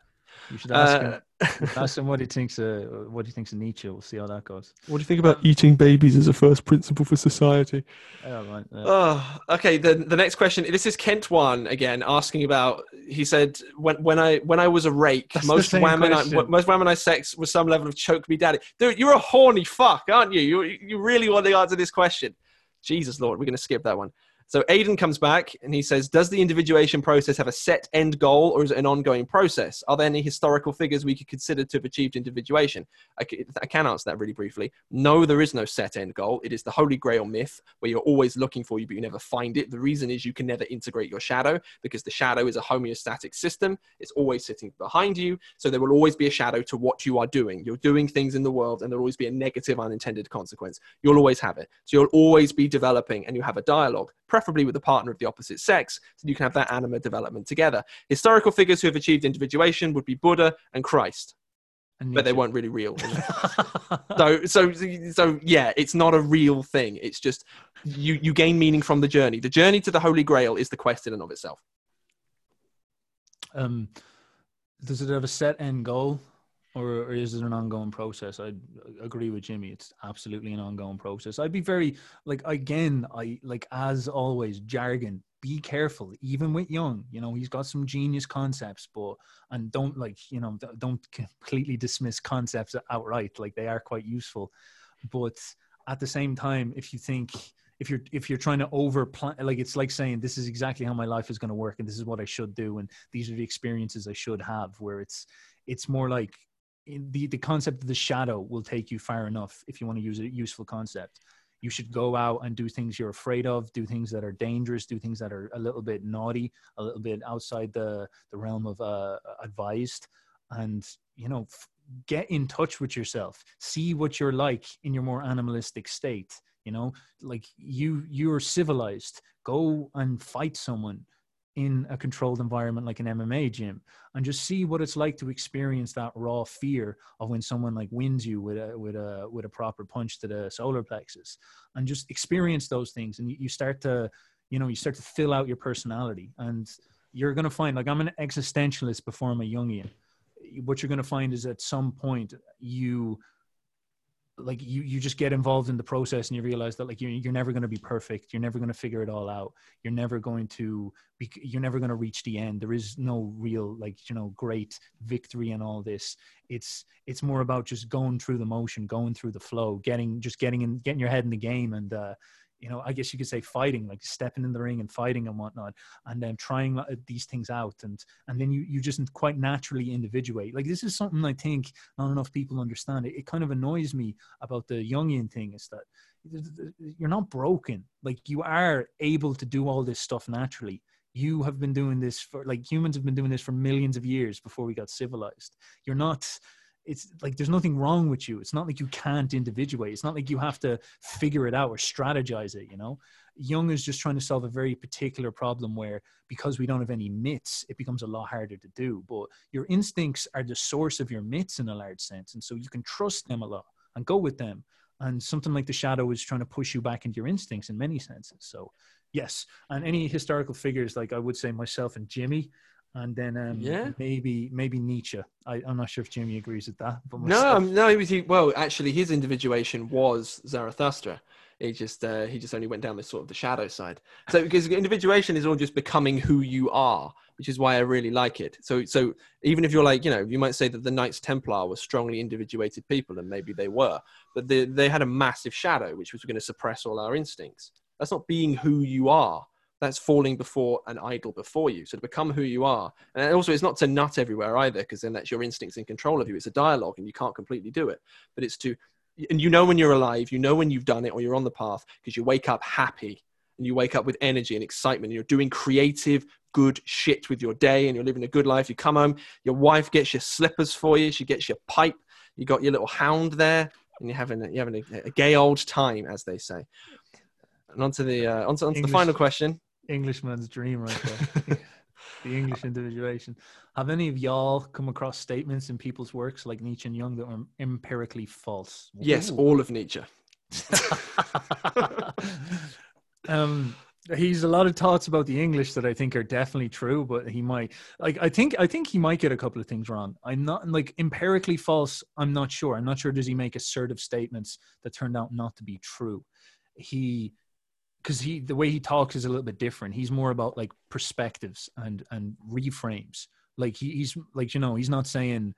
You should ask him what he thinks of Nietzsche. We'll see how that goes. What do you think about eating babies as a first principle for society? Oh, right, yeah. Okay. The next question. This is Kent One again, asking about. He said, when I was a rake, most women I sex was some level of choke me daddy. Dude, you're a horny fuck, aren't you? You really want to answer this question? Jesus Lord, we're going to skip that one. So Aidan comes back and he says, does the individuation process have a set end goal or is it an ongoing process? Are there any historical figures we could consider to have achieved individuation? I can answer that really briefly. No, there is no set end goal. It is the Holy Grail myth where you're always looking for you, but you never find it. The reason is you can never integrate your shadow because the shadow is a homeostatic system. It's always sitting behind you. So there will always be a shadow to what you are doing. You're doing things in the world and there'll always be a negative unintended consequence. You'll always have it. So you'll always be developing and you have a dialogue, preferably with a partner of the opposite sex, so you can have that anima development together. Historical figures who have achieved individuation would be Buddha and Christ, and but they weren't really real. So yeah, it's not a real thing. It's just you gain meaning from the journey. The journey to the Holy Grail is the quest in and of itself. Does it have a set end goal? Or is it an ongoing process? I agree with Jimmy. It's absolutely an ongoing process. I'd be very, like, again, I like, as always, jargon, be careful, even with Jung. You know, he's got some genius concepts, but, and don't, like, you know, don't completely dismiss concepts outright. Like, they are quite useful. But at the same time, if you think, if you're trying to over-plan, like, it's like saying, this is exactly how my life is going to work, and this is what I should do, and these are the experiences I should have, where it's more like, the concept of the shadow will take you far enough. If you want to use a useful concept, you should go out and do things you're afraid of, do things that are dangerous, do things that are a little bit naughty, a little bit outside the realm of advised, and, you know, get in touch with yourself, see what you're like in your more animalistic state. You know, like, you're civilized, go and fight someone in a controlled environment like an MMA gym, and just see what it's like to experience that raw fear of when someone like wins you with a proper punch to the solar plexus, and just experience those things. And you start to, you know, you start to fill out your personality, and you're going to find, like, I'm an existentialist before I'm a Jungian. What you're going to find is at some point you just get involved in the process, and you realize that, like, you're never going to be perfect. You're never going to figure it all out. You're never going to reach the end. There is no real, like, you know, great victory in all this. It's more about just going through the motion, going through the flow, getting your head in the game. And, you know, I guess you could say fighting, like stepping in the ring and fighting and whatnot, and then trying these things out. And then you just quite naturally individuate. Like, this is something I think not enough people understand. It kind of annoys me about the Jungian thing, is that you're not broken. Like, you are able to do all this stuff naturally. You have been doing this for, like, humans have been doing this for millions of years before we got civilized. You're not... It's like, there's nothing wrong with you. It's not like you can't individuate. It's not like you have to figure it out or strategize it, you know? Jung is just trying to solve a very particular problem where, because we don't have any myths, it becomes a lot harder to do. But your instincts are the source of your myths in a large sense. And so you can trust them a lot and go with them. And something like the shadow is trying to push you back into your instincts in many senses. So, yes. And any historical figures, like, I would say myself and Jimmy, and then maybe Nietzsche. I'm not sure if Jimmy agrees with that. But no, well, actually, his individuation was Zarathustra. He just only went down this sort of the shadow side. So, because individuation is all just becoming who you are, which is why I really like it. So even if you're like, you know, you might say that the Knights Templar were strongly individuated people, and maybe they were, but they had a massive shadow, which was going to suppress all our instincts. That's not being who you are. That's falling before an idol before you. So to become who you are. And also, it's not to nut everywhere either, because then that's your instincts in control of you. It's a dialogue, and you can't completely do it. But it's to, and you know when you're alive, you know when you've done it or you're on the path, because you wake up happy and you wake up with energy and excitement, and you're doing creative, good shit with your day, and you're living a good life. You come home, your wife gets your slippers for you. She gets your pipe. You got your little hound there, and you're having a gay old time, as they say. And onto the final question. Englishman's dream right there. The English individuation. Have any of y'all come across statements in people's works like Nietzsche and Jung that are empirically false? Yes. Ooh. All of Nietzsche. He's a lot of thoughts about the English that I think are definitely true, but he might, like, I think he might get a couple of things wrong. I'm not, like, empirically false. I'm not sure does he make assertive statements that turned out not to be true. Because the way he talks is a little bit different. He's more about, like, perspectives and reframes. Like, he's like, you know, he's not saying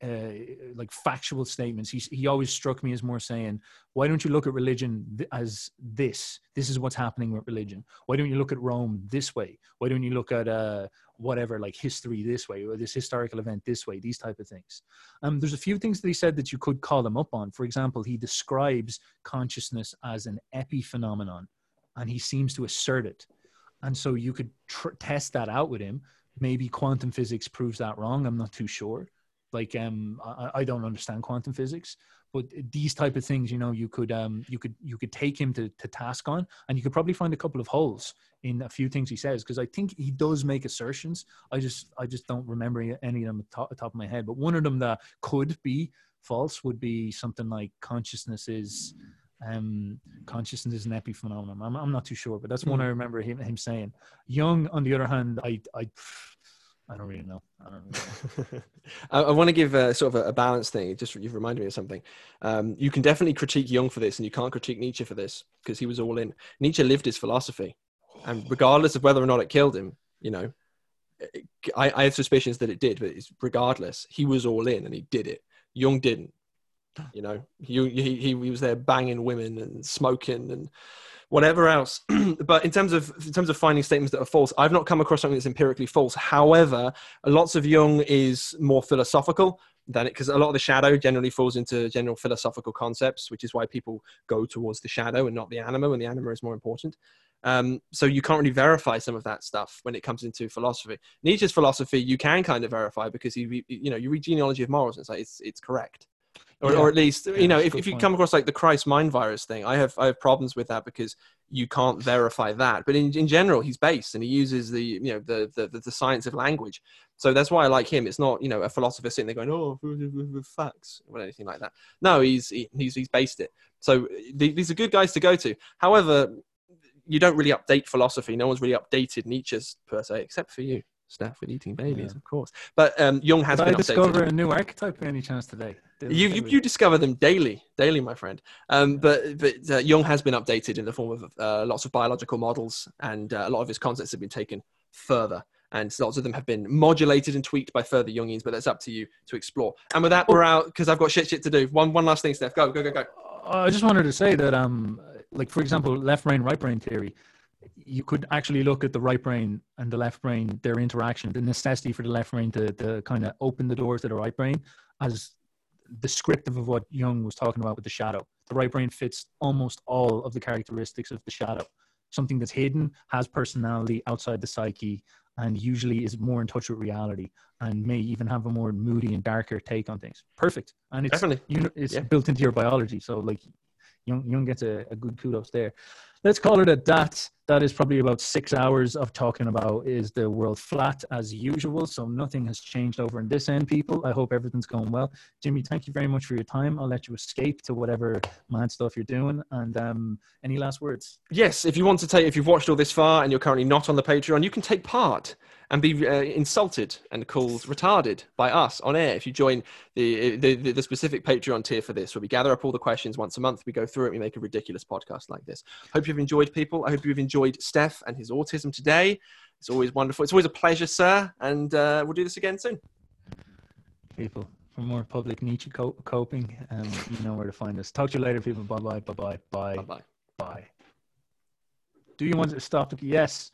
like factual statements. He always struck me as more saying, why don't you look at religion as this? This is what's happening with religion. Why don't you look at Rome this way? Why don't you look at whatever, like, history this way, or this historical event this way, these type of things. There's a few things that he said that you could call him up on. For example, he describes consciousness as an epiphenomenon, and he seems to assert it. And so you could test that out with him. Maybe quantum physics proves that wrong. I'm not too sure. Like, I don't understand quantum physics, but these type of things, you know, you could take him to task on, and you could probably find a couple of holes in a few things he says, because I think he does make assertions. I just don't remember any of them at the top of my head. But one of them that could be false would be something like consciousness is an epiphenomenon. I'm not too sure, but that's one I remember him saying. Jung, on the other hand, I I don't really know. I want to give a, sort of a balance thing. Just you've reminded me of something. You can definitely critique Jung for this, and you can't critique Nietzsche for this because he was all in. Nietzsche lived his philosophy, and regardless of whether or not it killed him, you know, I have suspicions that it did, but it's regardless. He was all in, and he did it. Jung didn't. You know, he was there banging women and smoking and whatever else. But in terms of finding statements that are false, I've not come across something that's empirically false. However, lots of Jung is more philosophical than it, because a lot of the shadow generally falls into general philosophical concepts, which is why people go towards the shadow and not the anima, and the anima is more important. So you can't really verify some of that stuff when it comes into philosophy. Nietzsche's philosophy you can kind of verify because you read Genealogy of Morals and it's like it's correct. Or at least, you know, if you come across like the Christ mind virus thing, I have problems with that because you can't verify that. But in general, he's based and he uses the science of language. So that's why I like him. It's not, you know, a philosopher sitting there going, oh, facts or anything like that. No, he's based it. So these are good guys to go to. However, you don't really update philosophy. No one's really updated Nietzsche's per se, except for you, Steph, with eating babies, of course. But Jung has been updated. Did I discover a new archetype by any chance today? You discover them daily, my friend. But Jung has been updated in the form of lots of biological models, and a lot of his concepts have been taken further, and lots of them have been modulated and tweaked by further Jungians. But that's up to you to explore. And with that, we're out because I've got shit to do. One last thing, Steph. Go. I just wanted to say that, like for example, left brain, right brain theory. You could actually look at the right brain and the left brain, their interaction, the necessity for the left brain to kind of open the doors to the right brain as descriptive of what Jung was talking about with the shadow. The right brain fits almost all of the characteristics of the shadow. Something that's hidden, has personality outside the psyche, and usually is more in touch with reality and may even have a more moody and darker take on things. Perfect. And it's definitely built into your biology. So like Jung gets a good kudos there. Let's call it at that. That is probably about 6 hours of talking about is the world flat as usual. So nothing has changed over in this end, people. I hope everything's going well. Jimmy, thank you very much for your time. I'll let you escape to whatever mad stuff you're doing. And any last words? Yes, if you've watched all this far and you're currently not on the Patreon, you can take part and be insulted and called retarded by us on air. If you join the specific Patreon tier for this, where we gather up all the questions once a month, we go through it, we make a ridiculous podcast like this. Hope you've enjoyed, people. I hope you've enjoyed Steph and his autism today. It's always wonderful. It's always a pleasure, sir. And we'll do this again soon. People, for more public Nietzsche coping, you know where to find us. Talk to you later, people. Bye-bye. Bye-bye. Bye-bye. Bye. Do you want to stop? Yes.